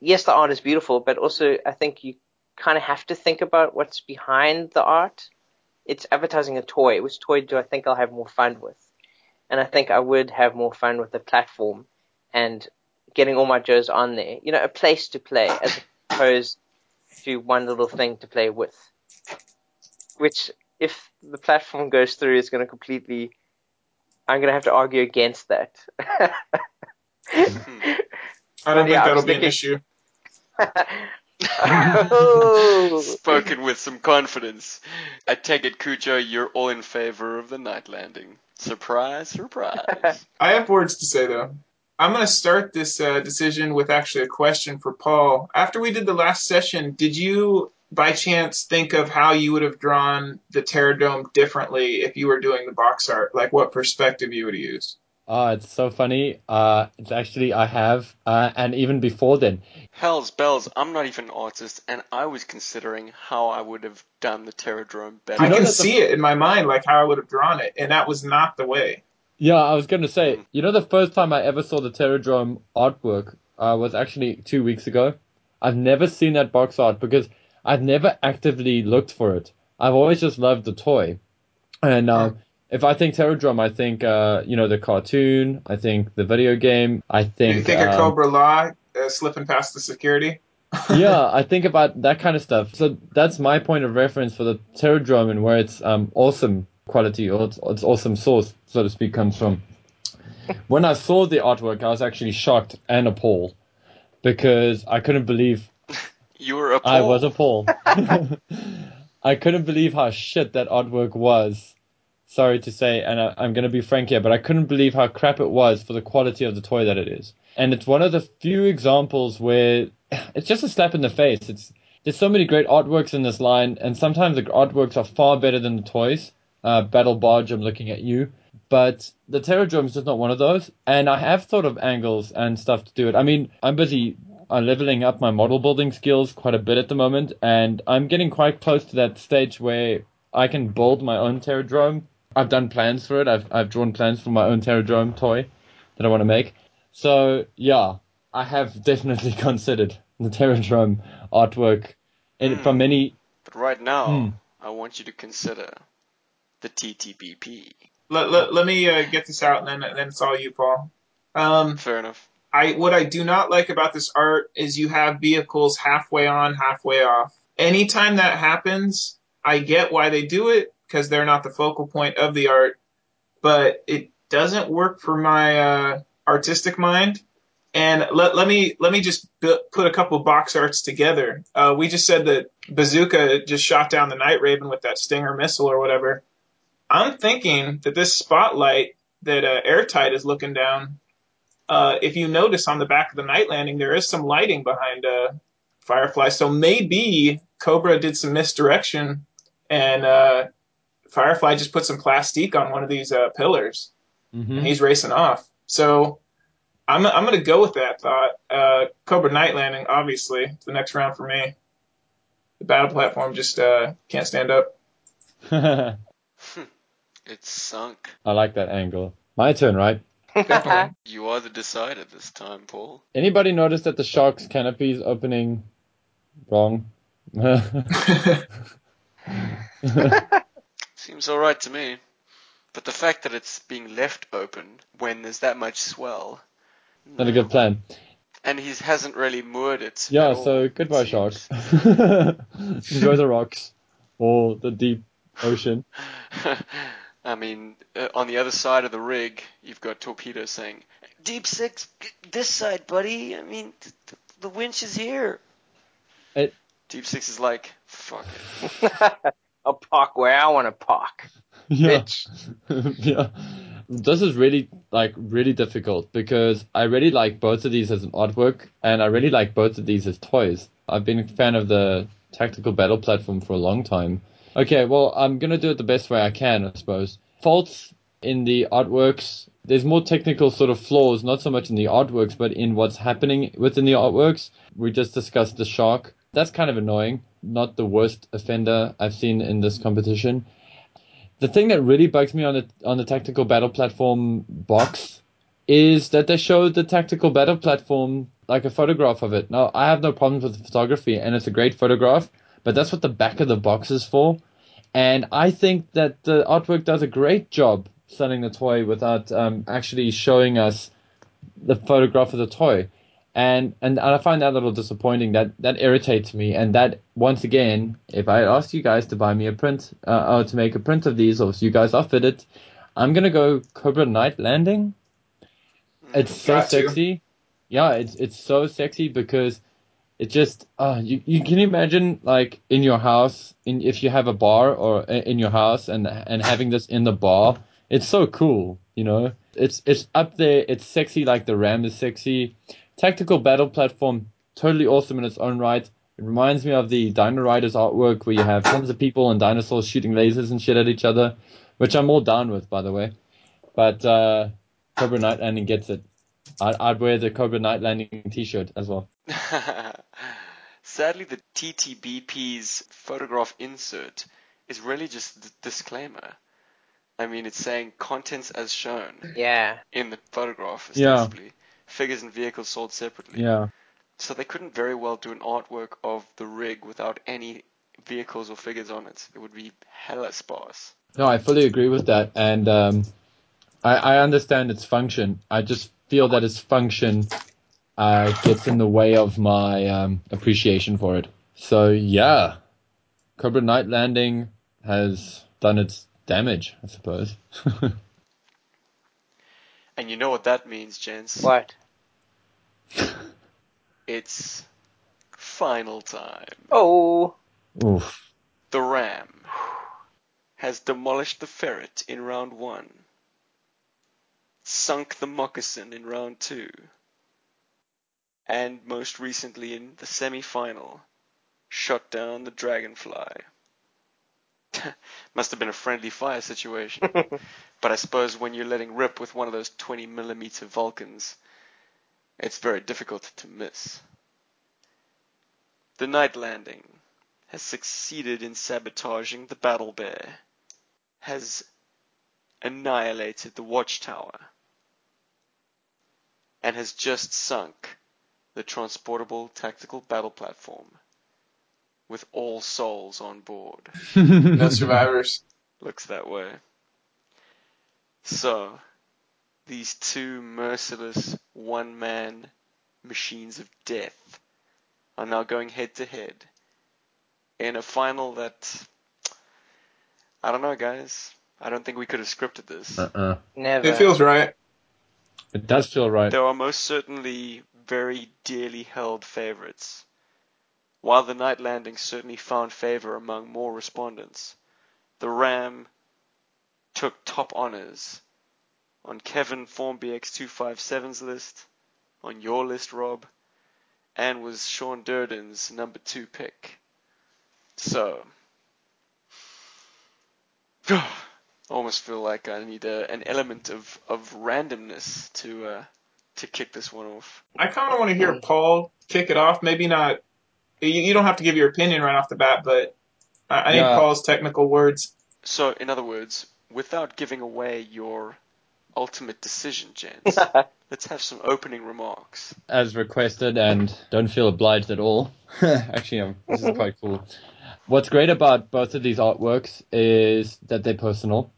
yes, the art is beautiful, but also I think you kind of have to think about what's behind the art. It's advertising a toy. Which toy do I think I'll have more fun with? And I think I would have more fun with the platform and getting all my Joes on there, you know, a place to play as opposed to one little thing to play with, which if the platform goes through is going to completely, I'm going to have to argue against that. I don't think yeah, that'll be thinking... an issue. Oh. Spoken with some confidence. I take it, Cujo, you're all in favor of the Night Landing. Surprise, surprise. I have words to say, though. I'm going to start this uh, decision with actually a question for Paul. After we did the last session, did you, by chance, think of how you would have drawn the Terrordrome differently if you were doing the box art? Like, what perspective you would have used? Oh, it's so funny. Uh, it's actually, I have, uh, and even before then. Hell's bells, I'm not even an artist, and I was considering how I would have done the Terrordrome better. I can see it in my mind, like how I would have drawn it, and that was not the way. Yeah, I was going to say, you know, the first time I ever saw the Terrordrome artwork uh, was actually two weeks ago. I've never seen that box art because I've never actively looked for it. I've always just loved the toy. And uh, if I think Terrordrome, I think, uh, you know, the cartoon, I think the video game, I think... You think um, of Cobra Law uh, slipping past the security? Yeah, I think about that kind of stuff. So that's my point of reference for the Terrordrome and where it's um, awesome. Quality or its, its awesome source, so to speak, comes from. When I saw the artwork, I was actually shocked and appalled because I couldn't believe you were appalled. I was appalled. I couldn't believe how shit that artwork was. Sorry to say, and I, I'm going to be frank here, but I couldn't believe how crap it was for the quality of the toy that it is. And it's one of the few examples where it's just a slap in the face. It's there's so many great artworks in this line, and sometimes the artworks are far better than the toys. Uh, Battle Barge, I'm looking at you. But the Terrordrome is just not one of those. And I have thought of angles and stuff to do it. I mean, I'm busy uh, leveling up my model building skills quite a bit at the moment. And I'm getting quite close to that stage where I can build my own Terrordrome. I've done plans for it. I've I've drawn plans for my own Terrordrome toy. that I want to make. So, yeah, I have definitely considered the Terrordrome artwork and mm. from many... But right now, mm. I want you to consider the T T B P. Let, let, let me uh, get this out, and then, then it's all you, Paul. Um, Fair enough. I What I do not like about this art is you have vehicles halfway on, halfway off. Anytime that happens, I get why they do it, because they're not the focal point of the art, but it doesn't work for my uh, artistic mind. And let, let me let me just bu- put a couple box arts together. Uh, we just said that Bazooka just shot down the Night Raven with that Stinger missile or whatever. I'm thinking that this spotlight that uh, Airtight is looking down, uh, if you notice on the back of the Night Landing, there is some lighting behind uh, Firefly. So maybe Cobra did some misdirection and uh, Firefly just put some plastique on one of these uh, pillars, mm-hmm. and he's racing off. So... I'm I'm gonna go with that thought. Uh, Cobra Night Landing, obviously, it's the next round for me. The battle platform just uh, can't stand up. It's sunk. I like that angle. My turn, right? You are the decider this time, Paul. Anybody notice that the shark's canopy is opening wrong? Seems all right to me, but the fact that it's being left open when there's that much swell. Not a good plan. And he hasn't really moored it. Yeah, so goodbye, sharks. Enjoy the rocks or the deep ocean. I mean, uh, on the other side of the rig, you've got Torpedo saying, "Deep six, this side, buddy. I mean, th- th- the winch is here." It... Deep six is like, "Fuck it. I'll park where I want to park." Yeah. Bitch. Yeah. This is really, like, really difficult because I really like both of these as an artwork, and I really like both of these as toys. I've been a fan of the tactical battle platform for a long time. Okay, well, I'm going to do it the best way I can, I suppose. Faults in the artworks, there's more technical sort of flaws, not so much in the artworks, but in what's happening within the artworks. We just discussed the shark. That's kind of annoying. Not the worst offender I've seen in this competition. The thing that really bugs me on the on the tactical battle platform box is that they showed the tactical battle platform, like a photograph of it. Now, I have no problems with the photography, and it's a great photograph, but that's what the back of the box is for. And I think that the artwork does a great job selling the toy without um, actually showing us the photograph of the toy. And, and and I find that a little disappointing. That that irritates me. And that, once again, if I asked you guys to buy me a print, uh, or to make a print of these, or if you guys offered it, I'm going to go Cobra Night Landing. It's so Got sexy. You. Yeah, it's it's so sexy because it just, uh, you, you can imagine, like, in your house, in if you have a bar or in your house and and having this in the bar. It's so cool, you know. It's, it's up there. It's sexy like the Ram is sexy. Tactical battle platform, totally awesome in its own right. It reminds me of the Dino Riders artwork where you have tons of people and dinosaurs shooting lasers and shit at each other, which I'm all down with, by the way. But uh, Cobra Night Landing gets it. I'd, I'd wear the Cobra Night Landing t-shirt as well. Sadly, the T T B P's photograph insert is really just the disclaimer. I mean, it's saying contents as shown yeah. in the photograph, ostensibly. Yeah. Figures and vehicles sold separately. Yeah. So they couldn't very well do an artwork of the rig without any vehicles or figures on it. It would be hella sparse. No, I fully agree with that. And um, I, I understand its function. I just feel that its function uh, gets in the way of my um, appreciation for it. So, yeah. Cobra Night Landing has done its damage, I suppose. And you know what that means, gents? What? It's final time. Oh. Oof. The Ram has demolished the Ferret in round one. Sunk the Moccasin in round two. And most recently in the semi-final, shot down the Dragonfly. Must have been a friendly fire situation. But I suppose when you're letting rip with one of those twenty millimeter Vulcans, it's very difficult to miss. The Night Landing has succeeded in sabotaging the Battle Bear, has annihilated the Watchtower, and has just sunk the Transportable Tactical Battle Platform with all souls on board. No survivors. Looks that way. So, these two merciless one-man machines of death are now going head-to-head in a final that... I don't know, guys. I don't think we could have scripted this. Uh-uh. Never. It feels right. It does feel right. There are most certainly very dearly held favorites. While the Night Landing certainly found favor among more respondents, the Ram took top honors on Kevin Form B X two fifty-seven's list, on your list, Rob, and was Sean Durden's number two pick. So... I almost feel like I need a, an element of, of randomness to uh, to kick this one off. I kind of want to hear Paul kick it off. Maybe not. You, you don't have to give your opinion right off the bat, but I, I need yeah. Paul's technical words. So, in other words, without giving away your ultimate decision, gents, let's have some opening remarks. As requested, and don't feel obliged at all. Actually, um, this is quite cool. What's great about both of these artworks is that they're personal.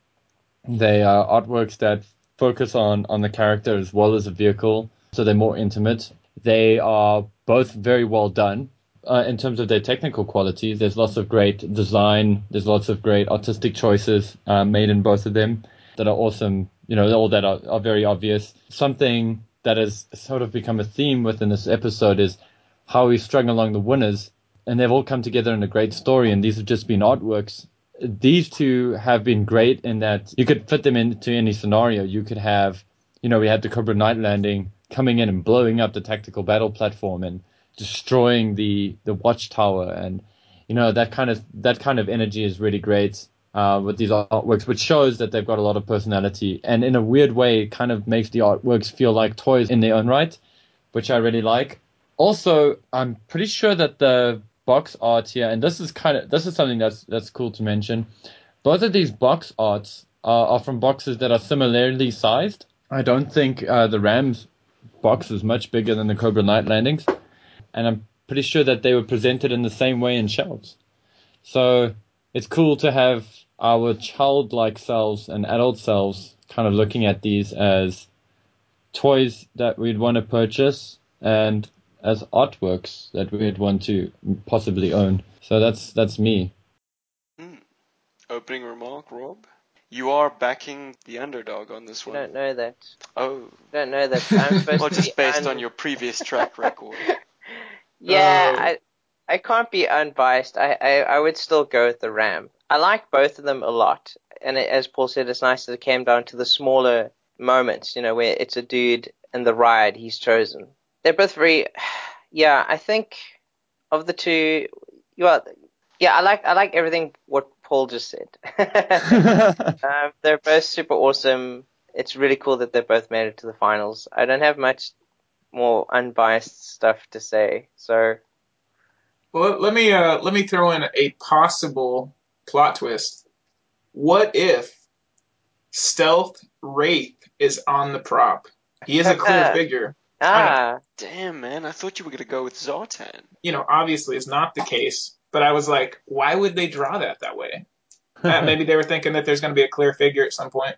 They are artworks that focus on, on the character as well as the vehicle, so they're more intimate. They are both very well done. Uh, in terms of their technical quality, there's lots of great design, there's lots of great artistic choices uh, made in both of them that are awesome, you know, all that are, are very obvious. Something that has sort of become a theme within this episode is how we strung along the winners, and they've all come together in a great story, and these have just been artworks. These two have been great in that you could fit them into any scenario. You could have, you know, we had the Cobra Night Landing coming in and blowing up the tactical battle platform and destroying the, the Watchtower, and, you know, that kind of that kind of energy is really great uh, with these artworks, which shows that they've got a lot of personality, and in a weird way it kind of makes the artworks feel like toys in their own right, which I really like. Also, I'm pretty sure that the box art here, and this is kind of this is something that's that's cool to mention. Both of these box arts are, are from boxes that are similarly sized. I don't think uh, the Ram's box was much bigger than the Cobra Night Landing's, and I'm pretty sure that they were presented in the same way in shelves. So it's cool to have our childlike selves and adult selves kind of looking at these as toys that we'd want to purchase and as artworks that we'd want to possibly own. So that's that's me. Mm. Opening remark, Rob? You are backing the underdog on this one. I don't know that. Oh. I don't know that. I'm supposed well, to just be based un- on your previous track record. yeah, uh, I I can't be unbiased. I, I, I would still go with the Ram. I like both of them a lot. And it, as Paul said, it's nice that it came down to the smaller moments, you know, where it's a dude and the ride he's chosen. They're both very, yeah, I think of the two, well, yeah, I like I like everything what Paul just said. um, they're both super awesome. It's really cool that they both made it to the finals. I don't have much more unbiased stuff to say, so. Well, let me, uh, let me throw in a possible plot twist. What if Stealth Wraith is on the prop? He is a clear figure. Ah, damn, man. I thought you were going to go with Zartan. You know, obviously it's not the case, but I was like, why would they draw that that way? uh, maybe they were thinking that there's going to be a clear figure at some point.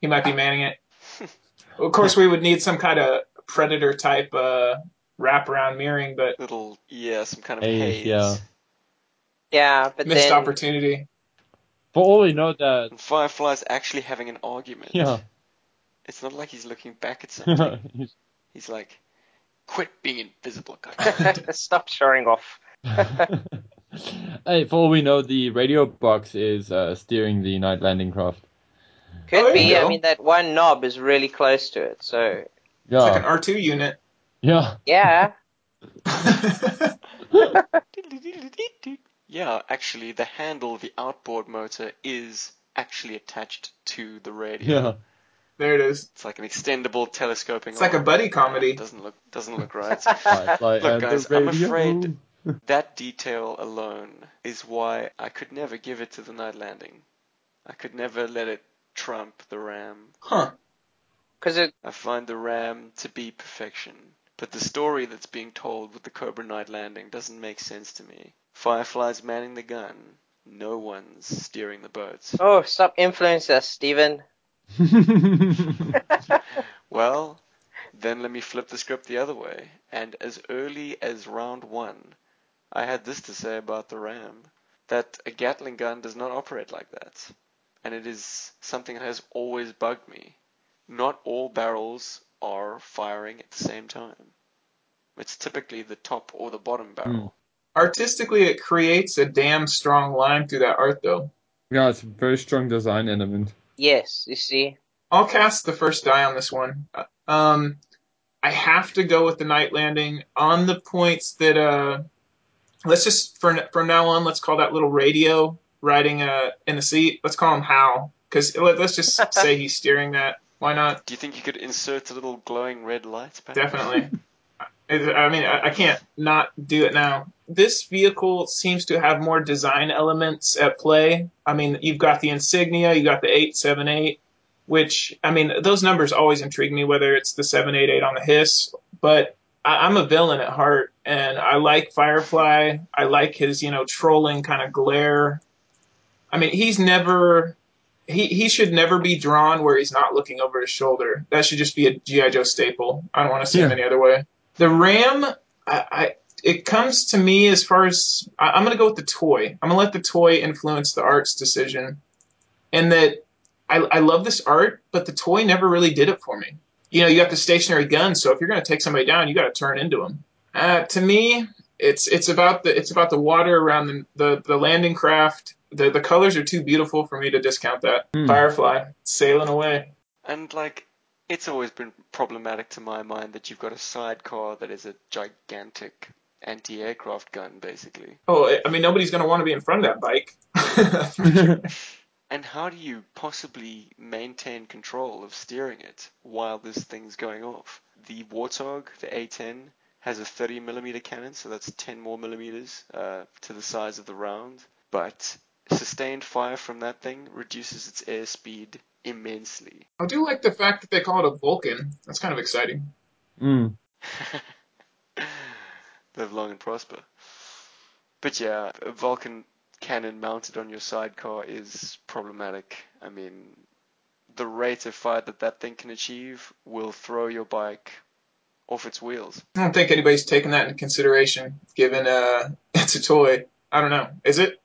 He might be manning it. Of course, we would need some kind of Predator-type uh, wraparound mirroring, but... Little, yeah, some kind of haze. haze. Yeah. yeah, but Missed then... opportunity. For all we know, that... And Firefly's actually having an argument. Yeah. It's not like he's looking back at something. He's like, quit being invisible. Stop showing off. Hey, for all we know, the radio box is uh, steering the Night Landing craft. Could oh, be. I mean, that one knob is really close to it, so... Yeah. It's like an R two unit. Yeah. Yeah. Yeah, actually, the handle, the outboard motor, is actually attached to the radio. Yeah. There it is. It's like an extendable telescoping. It's like a buddy comedy. Doesn't look doesn't look right. Look, guys, I'm afraid that detail alone is why I could never give it to the Night Landing. I could never let it trump the Ram. Huh. 'Cause it... I find the RAM to be perfection, but the story that's being told with the Cobra Night Landing doesn't make sense to me. Firefly's manning the gun. No one's steering the boats. Oh, stop influencing us, Stephen. Well, then let me flip the script the other way. And as early as round one, I had this to say about the RAM. That a Gatling gun does not operate like that. And it is something that has always bugged me. Not all barrels are firing at the same time. It's typically the top or the bottom barrel. Mm. Artistically, it creates a damn strong line through that art, though. Yeah, it's a very strong design element. Yes, you see. I'll cast the first die on this one. Um, I have to go with the Night Landing on the points that... Uh, let's just, for, from now on, let's call that little radio riding uh, in the seat. Let's call him Hal, because let's just say he's steering that. Why not? Do you think you could insert a little glowing red light? Perhaps? Definitely. I mean, I can't not do it now. This vehicle seems to have more design elements at play. I mean, you've got the insignia, you got the eight seven eight, which, I mean, those numbers always intrigue me, whether it's the seven eighty-eight on the Hiss, but... I'm a villain at heart, and I like Firefly. I like his, you know, trolling kind of glare. I mean, he's never... He, he should never be drawn where he's not looking over his shoulder. That should just be a G I. Joe staple. I don't want to see yeah. it any other way. The RAM, I, I it comes to me as far as... I, I'm going to go with the toy. I'm going to let the toy influence the art's decision. And that I, I love this art, but the toy never really did it for me. You know, you got the stationary gun, so if you're going to take somebody down, you got to turn into them. Uh, to me, it's it's about the it's about the water around the the, the landing craft. The the colors are too beautiful for me to discount that. Mm. Firefly sailing away. And like, it's always been problematic to my mind that you've got a sidecar that is a gigantic anti-aircraft gun, basically. Oh, I mean, nobody's going to want to be in front of that bike. And how do you possibly maintain control of steering it while this thing's going off? The Warthog, the A ten, has a thirty millimeter cannon, so that's ten more millimeters uh, to the size of the round. But sustained fire from that thing reduces its airspeed immensely. I do like the fact that they call it a Vulcan. That's kind of exciting. Mm. Live long and prosper. But yeah, a Vulcan... cannon mounted on your sidecar is problematic. I mean, the rate of fire that that thing can achieve will throw your bike off its wheels. I don't think anybody's taken that into consideration, given uh, it's a toy. I don't know. Is it?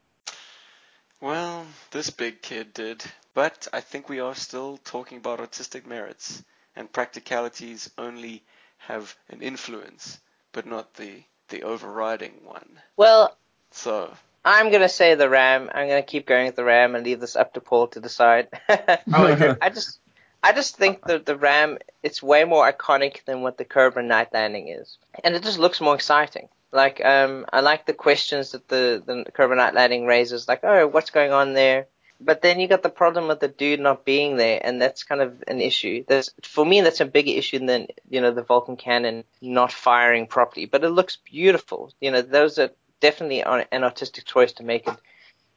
Well, this big kid did. But I think we are still talking about artistic merits, and practicalities only have an influence, but not the, the overriding one. Well... So... I'm going to say the RAM. I'm going to keep going with the RAM and leave this up to Paul to decide. I just I just think that the RAM, it's way more iconic than what the Cobra Night Landing is. And it just looks more exciting. Like, um, I like the questions that the, the Cobra Night Landing raises. Like, oh, what's going on there? But then you got the problem with the dude not being there. And that's kind of an issue. That's, for me, that's a bigger issue than, you know, the Vulcan cannon not firing properly. But it looks beautiful. You know, those are... definitely an artistic choice to make it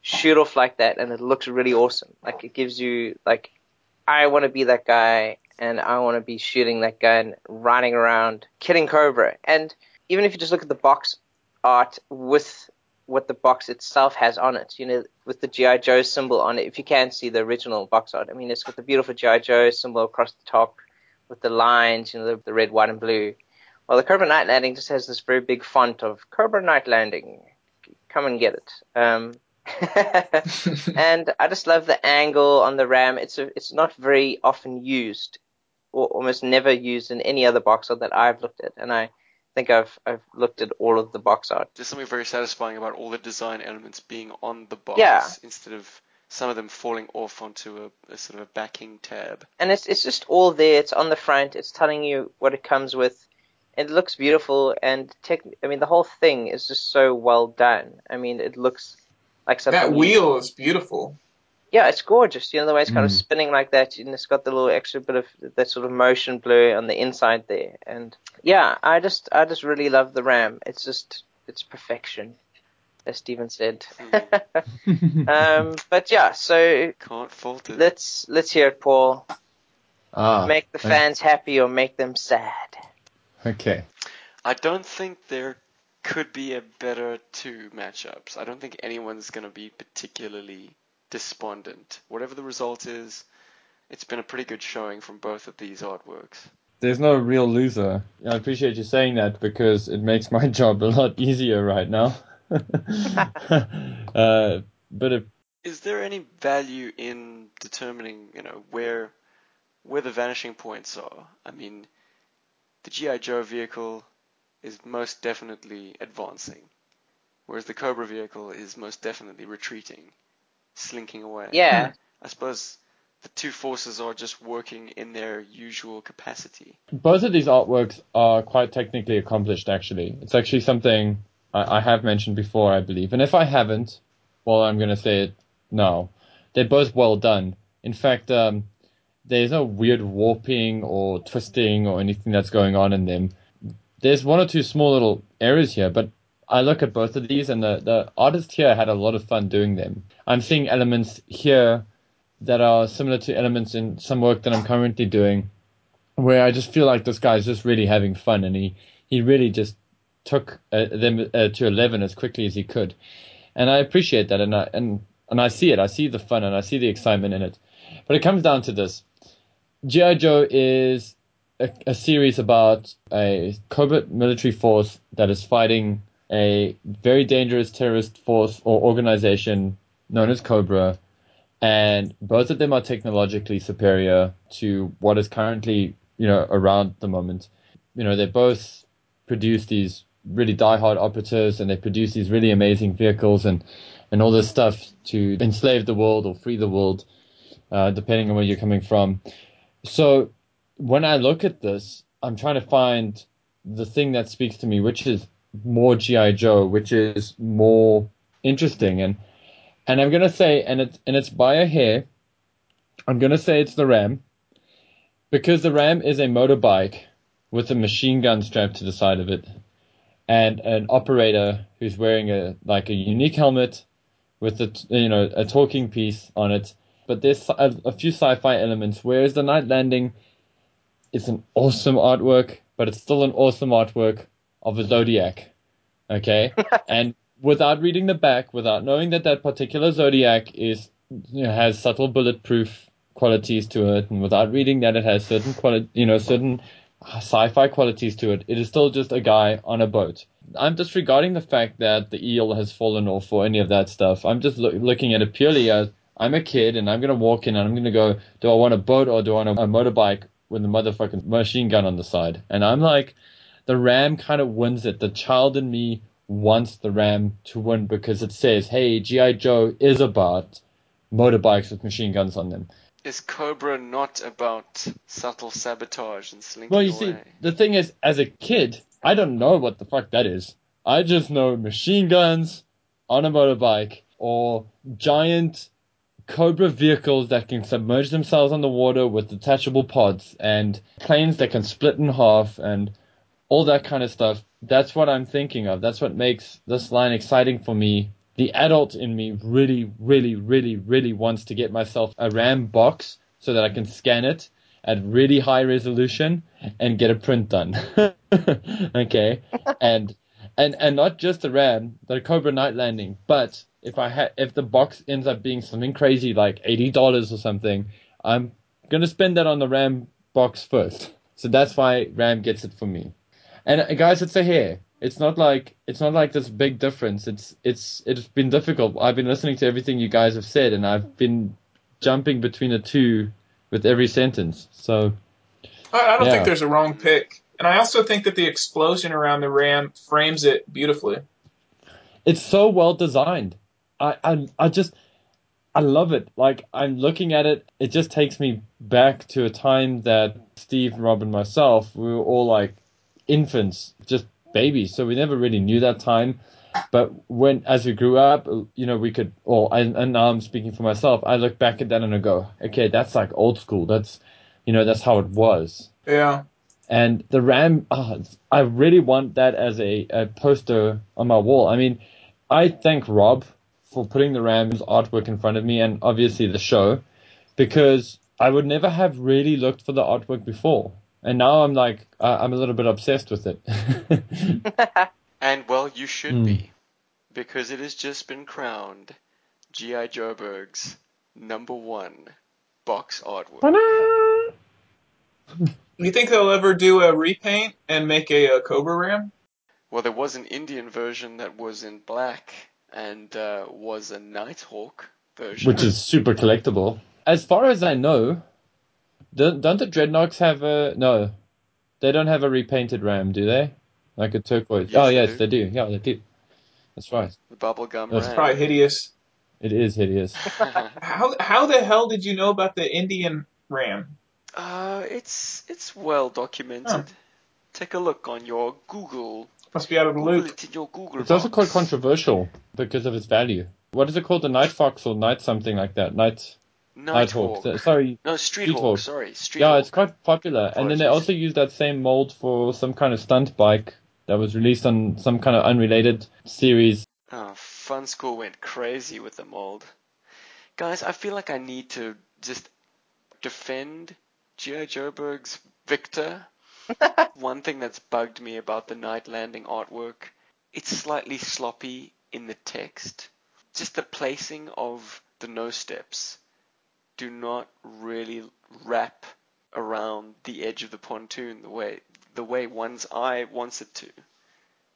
shoot off like that, and it looks really awesome. Like, it gives you, like, I want to be that guy, and I want to be shooting that gun, running around, killing Cobra. And even if you just look at the box art with what the box itself has on it, you know, with the G I. Joe symbol on it, if you can see the original box art, I mean, it's got the beautiful G I. Joe symbol across the top with the lines, you know, the, the red, white, and blue. Well, the Cobra Night Landing just has this very big font of Cobra Night Landing. Come and get it. Um, and I just love the angle on the RAM. It's a, it's not very often used, or almost never used in any other box art that I've looked at. And I think I've I've looked at all of the box art. There's something very satisfying about all the design elements being on the box yeah. instead of some of them falling off onto a, a sort of a backing tab. And it's it's just all there. It's on the front. It's telling you what it comes with. It looks beautiful, and tech- I mean, the whole thing is just so well done. I mean, it looks like something... That wheel is beautiful. Yeah, it's gorgeous. You know, the way it's mm. kind of spinning like that, and it's got the little extra bit of that sort of motion blur on the inside there. And yeah, I just I just really love the RAM. It's just, it's perfection, as Stephen said. um, but yeah, so... Can't fault it. Let's, let's hear it, Paul. Ah, make the fans I... happy or make them sad. Okay. I don't think there could be a better two matchups. I don't think anyone's going to be particularly despondent. Whatever the result is, it's been a pretty good showing from both of these artworks. There's no real loser. I appreciate you saying that because it makes my job a lot easier right now. uh, but if... Is there any value in determining, you know, where where the vanishing points are? I mean, the G I. Joe vehicle is most definitely advancing, whereas the Cobra vehicle is most definitely retreating, slinking away. Yeah. I suppose the two forces are just working in their usual capacity. Both of these artworks are quite technically accomplished, actually. It's actually something I, I have mentioned before, I believe. And if I haven't, well, I'm going to say it now. They're both well done. In fact, um, there's no weird warping or twisting or anything that's going on in them. There's one or two small little errors here, but I look at both of these, and the, the artist here had a lot of fun doing them. I'm seeing elements here that are similar to elements in some work that I'm currently doing, where I just feel like this guy's just really having fun, and he, he really just took uh, them uh, to eleven as quickly as he could. And I appreciate that, and I, and, and I see it. I see the fun, and I see the excitement in it. But it comes down to this. G I. Joe is a, a series about a covert military force that is fighting a very dangerous terrorist force or organization known as Cobra, and both of them are technologically superior to what is currently, you know, around the moment. You know, they both produce these really diehard operatives, and they produce these really amazing vehicles and, and all this stuff to enslave the world or free the world, uh, depending on where you're coming from. So when I look at this, I'm trying to find the thing that speaks to me, which is more G I. Joe, which is more interesting. And And I'm going to say, and it's, and it's by a hair, I'm going to say it's the Ram, because the Ram is a motorbike with a machine gun strapped to the side of it, and an operator who's wearing a like a unique helmet with a, you know, a talking piece on it. But there's a, a few sci-fi elements, whereas the Night Landing is an awesome artwork, but it's still an awesome artwork of a Zodiac, okay? And without reading the back, without knowing that that particular Zodiac is, you know, has subtle bulletproof qualities to it, and without reading that it has certain quali- you know, certain sci-fi qualities to it, it is still just a guy on a boat. I'm disregarding the fact that the eel has fallen off or any of that stuff. I'm just lo- looking at it purely as I'm a kid, and I'm going to walk in and I'm going to go, do I want a boat or do I want a, a motorbike with a motherfucking machine gun on the side? And I'm like, the Ram kind of wins it. The child in me wants the Ram to win because it says, hey, G I. Joe is about motorbikes with machine guns on them. Is Cobra not about subtle sabotage and slinking Well, you away? See, the thing is, as a kid, I don't know what the fuck that is. I just know machine guns on a motorbike or giant Cobra vehicles that can submerge themselves on the water with detachable pods and planes that can split in half and all that kind of stuff. That's what I'm thinking of. That's what makes this line exciting for me. The adult in me really, really, really, really wants to get myself a RAM box so that I can scan it at really high resolution and get a print done. Okay. And, and, and not just the RAM, the Cobra Night Landing, but if I ha- if the box ends up being something crazy like eighty dollars or something, I'm going to spend that on the RAM box first. So that's why RAM gets it for me. And guys, it's a hair. It's not like it's not like this big difference. It's it's it's been difficult. I've been listening to everything you guys have said, and I've been jumping between the two with every sentence. So I, I don't yeah. think there's a wrong pick, and I also think that the explosion around the Ram frames it beautifully. It's so well designed. I I, I just I love it. Like, I'm looking at it, it just takes me back to a time that Steve, Rob, and myself, we were all like infants, just babies, so we never really knew that time. But when, as we grew up, you know, we could, or I, and now I'm speaking for myself, I look back at that and I go, okay, that's like old school. That's, you know, that's how it was. Yeah. And the Ram, oh, I really want that as a, a poster on my wall. I mean, I thank Rob for putting the Ram's artwork in front of me, and obviously the show, because I would never have really looked for the artwork before. And now I'm like, uh, I'm a little bit obsessed with it. And, well, you should mm. be, because it has just been crowned G I. Joeberg's number one box artwork. Ta-da! You think they'll ever do a repaint and make a, a Cobra Ram? Well, there was an Indian version that was in black and uh, was a Nighthawk version. Which is super collectible. As far as I know, don't, don't the Dreadnoks have a... No, they don't have a repainted Ram, do they? Like a turquoise. Yes, oh, yes, they do. they do. Yeah, they do. That's right. The bubblegum Ram. It's probably hideous. It is hideous. how how the hell did you know about the Indian Ram? Uh, it's it's well documented. Huh. Take a look on your Google. Must be out of the Google loop. It in your Google it's box. Also quite controversial because of its value. What is it called? The Night Fox or Night something like that? Night Nighthawk. Nighthawk. Sorry. No, Street Streethawk. Hawk. Sorry, Street. Yeah, Hawk. It's quite popular. Apologies. And then they also use that same mold for some kind of stunt bike that was released on some kind of unrelated series. Oh, Fun School went crazy with the mold. Guys, I feel like I need to just defend G I. Joeberg's Victor. One thing that's bugged me about the Night Landing artwork, it's slightly sloppy in the text. Just the placing of the no steps do not really wrap around the edge of the pontoon the way the way one's eye wants it to.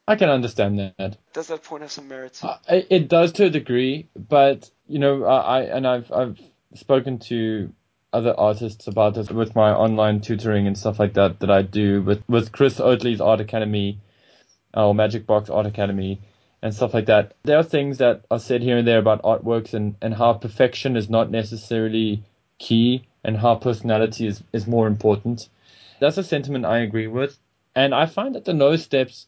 I can understand that. Does that point have some merit? Uh, it, it does to a degree, but you know, I and I've I've spoken to other artists about this with my online tutoring and stuff like that that I do with, with Chris Oatley's Art Academy or Magic Box Art Academy and stuff like that. There are things that are said here and there about artworks and, and how perfection is not necessarily key and how personality is, is more important. That's a sentiment I agree with. And I find that the no steps,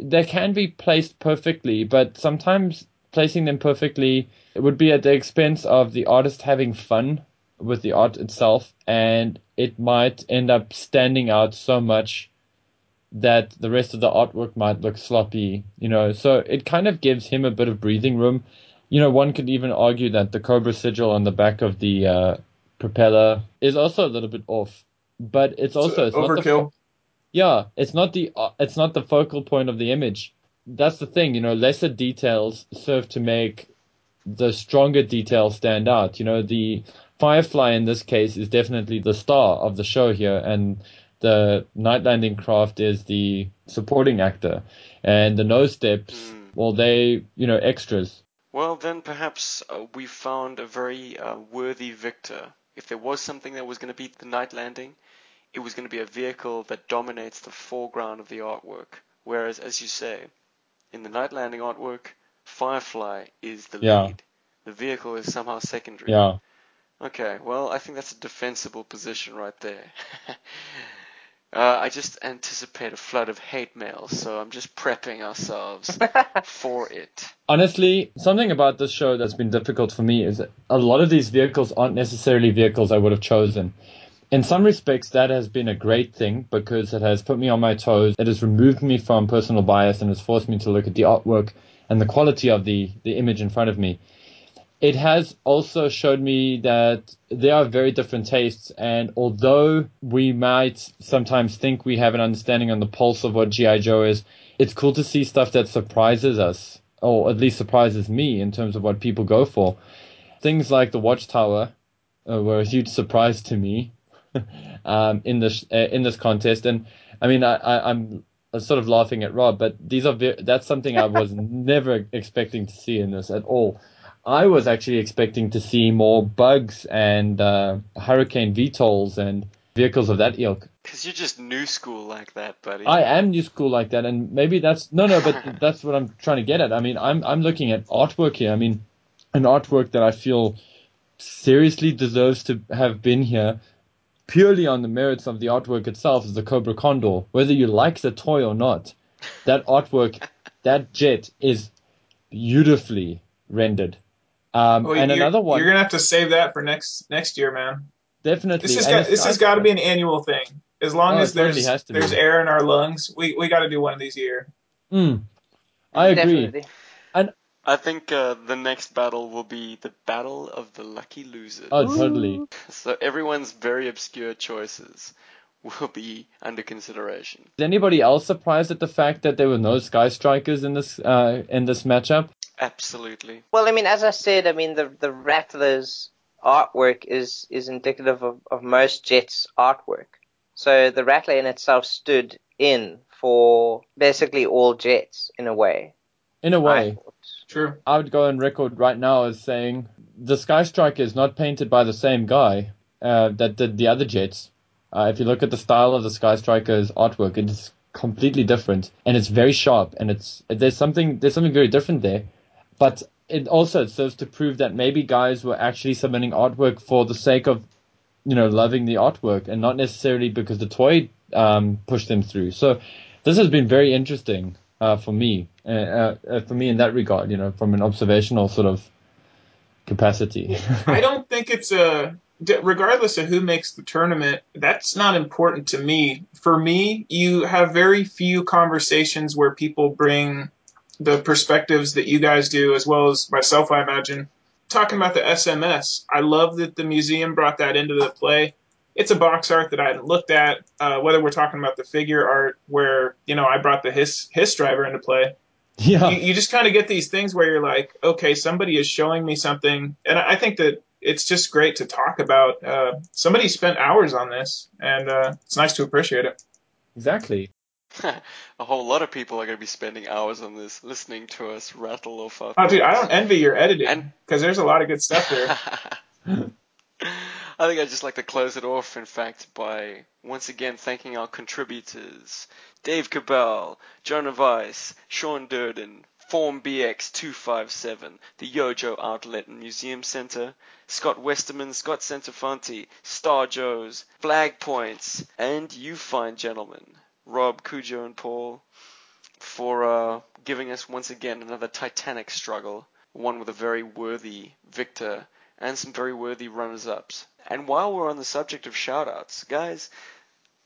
they can be placed perfectly, but sometimes placing them perfectly, it would be at the expense of the artist having fun with the art itself, and it might end up standing out so much that the rest of the artwork might look sloppy, you know. So it kind of gives him a bit of breathing room. You know, one could even argue that the Cobra sigil on the back of the uh, propeller is also a little bit off, but it's also it's overkill. Not the fo- yeah, it's not the uh, it's not the focal point of the image. That's the thing, you know. Lesser details serve to make the stronger details stand out. You know, the Firefly in this case is definitely the star of the show here, and the Night Landing craft is the supporting actor, and the nose steps, mm. well, they, you know, extras. Well, then perhaps uh, we found a very uh, worthy victor. If there was something that was going to beat the Night Landing, it was going to be a vehicle that dominates the foreground of the artwork. Whereas, as you say, in the Night Landing artwork, Firefly is the yeah. lead. The vehicle is somehow secondary. Yeah. Okay, well, I think that's a defensible position right there. uh, I just anticipate a flood of hate mail, so I'm just prepping ourselves for it. Honestly, something about this show that's been difficult for me is that a lot of these vehicles aren't necessarily vehicles I would have chosen. In some respects, that has been a great thing because it has put me on my toes. It has removed me from personal bias and has forced me to look at the artwork and the quality of the, the image in front of me. It has also showed me that there are very different tastes, and although we might sometimes think we have an understanding on the pulse of what G I. Joe is, it's cool to see stuff that surprises us, or at least surprises me in terms of what people go for. Things like the Watchtower uh, were a huge surprise to me um, in this uh, in this contest, and I mean I, I, I'm sort of laughing at Rob, but these are ve- that's something I was never expecting to see in this at all. I was actually expecting to see more bugs and uh, Hurricane V TOLs and vehicles of that ilk. Because you're just new school like that, buddy. I am new school like that, and maybe that's... No, no, but that's what I'm trying to get at. I mean, I'm I'm looking at artwork here. I mean, an artwork that I feel seriously deserves to have been here purely on the merits of the artwork itself is the Cobra Condor. Whether you like the toy or not, that artwork, that jet is beautifully rendered. Um, well, and you're, another one. You're gonna have to save that for next next year, man. Definitely. This has got, this has got to be an annual thing. As long oh, as there's there's be. air in our lungs, we we got to do one of these a year. Mm, I agree. Definitely. And I think uh, the next battle will be the Battle of the Lucky Losers. Oh, totally. So everyone's very obscure choices will be under consideration. Is anybody else surprised at the fact that there were no Sky Strikers in this uh, in this matchup? Absolutely. Well, I mean, as I said, I mean, the, the Rattler's artwork is, is indicative of, of most Jets' artwork. So the Rattler in itself stood in for basically all Jets, in a way. In a way. True. I would go on record right now as saying the Sky Striker is not painted by the same guy uh, that did the other Jets. Uh, if you look at the style of the Sky Striker's artwork, it's completely different, and it's very sharp, and it's there's something there's something very different there. But it also serves to prove that maybe guys were actually submitting artwork for the sake of, you know, loving the artwork and not necessarily because the toy um, pushed them through. So this has been very interesting uh, for me, uh, uh, for me in that regard, you know, from an observational sort of capacity. I don't think it's a... Regardless of who makes the tournament, that's not important to me. For me, you have very few conversations where people bring the perspectives that you guys do, as well as myself, I imagine. Talking about the S M S, I love that the museum brought that into the play. It's a box art that I hadn't looked at, uh, whether we're talking about the figure art where, you know, I brought the Hiss, Hiss driver into play. Yeah. You, you just kind of get these things where you're like, okay, somebody is showing me something. And I think that it's just great to talk about. Uh, somebody spent hours on this, and uh, it's nice to appreciate it. Exactly. A whole lot of people are going to be spending hours on this, listening to us rattle off our... Oh, dude, I don't envy your editing, because there's a lot of good stuff there. I think I'd just like to close it off, in fact, by once again thanking our contributors, Dave Cabell, Jonah Weiss, Sean Durden, Form B X two five seven, the Yojo Outlet and Museum Center, Scott Westerman, Scott Centifanti, Star Joe's, Flag Points, and you fine gentlemen, Rob, Cujo, and Paul, for uh, giving us once again another titanic struggle, one with a very worthy victor and some very worthy runners-ups. And while we're on the subject of shout-outs, guys,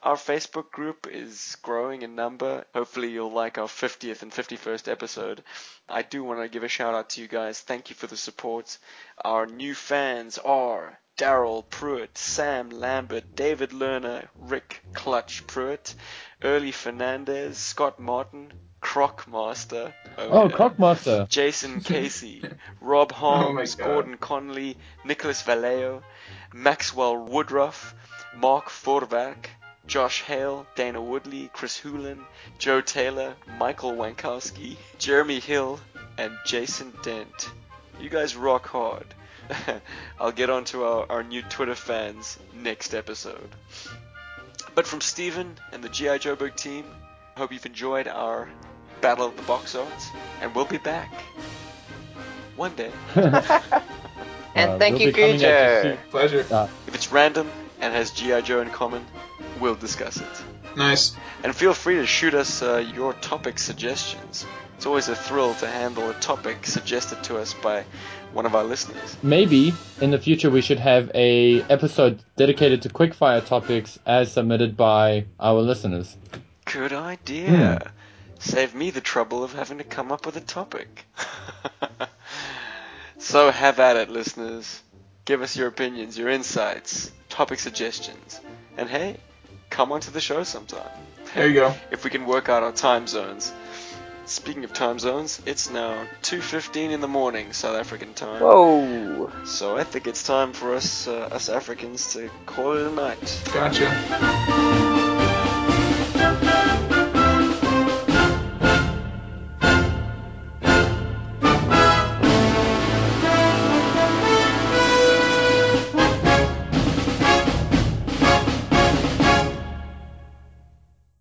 our Facebook group is growing in number. Hopefully you'll like our fiftieth and fifty-first episode. I do want to give a shout out to you guys. Thank you for the support. Our new fans are Daryl Pruitt, Sam Lambert, David Lerner, Rick Clutch Pruitt, Early Fernandez, Scott Martin, Crocmaster. Oh, oh yeah. Crocmaster. Jason Casey, Rob Holmes, oh Gordon Conley, Nicholas Vallejo, Maxwell Woodruff, Mark Forwerk, Josh Hale, Dana Woodley, Chris Hewlin, Joe Taylor, Michael Wankowski, Jeremy Hill, and Jason Dent. You guys rock hard. I'll get on to our, our new Twitter fans next episode. But from Steven and the G I. Joburg team, I hope you've enjoyed our Battle of the Box Arts, and we'll be back one day. And uh, thank we'll you, Gujo. Pleasure. Uh, if it's random and has G I. Joe in common, we'll discuss it. Nice. And feel free to shoot us uh, your topic suggestions. It's always a thrill to handle a topic suggested to us by one of our listeners. Maybe in the future we should have a episode dedicated to quickfire topics as submitted by our listeners. Good idea. Hmm. Save me the trouble of having to come up with a topic. So have at it, listeners. Give us your opinions, your insights, topic suggestions. And hey, come onto the show sometime. There you go. If we can work out our time zones. Speaking of time zones, it's now two fifteen in the morning, South African time. Whoa! So I think it's time for us, uh, us Africans, to call it a night. Gotcha.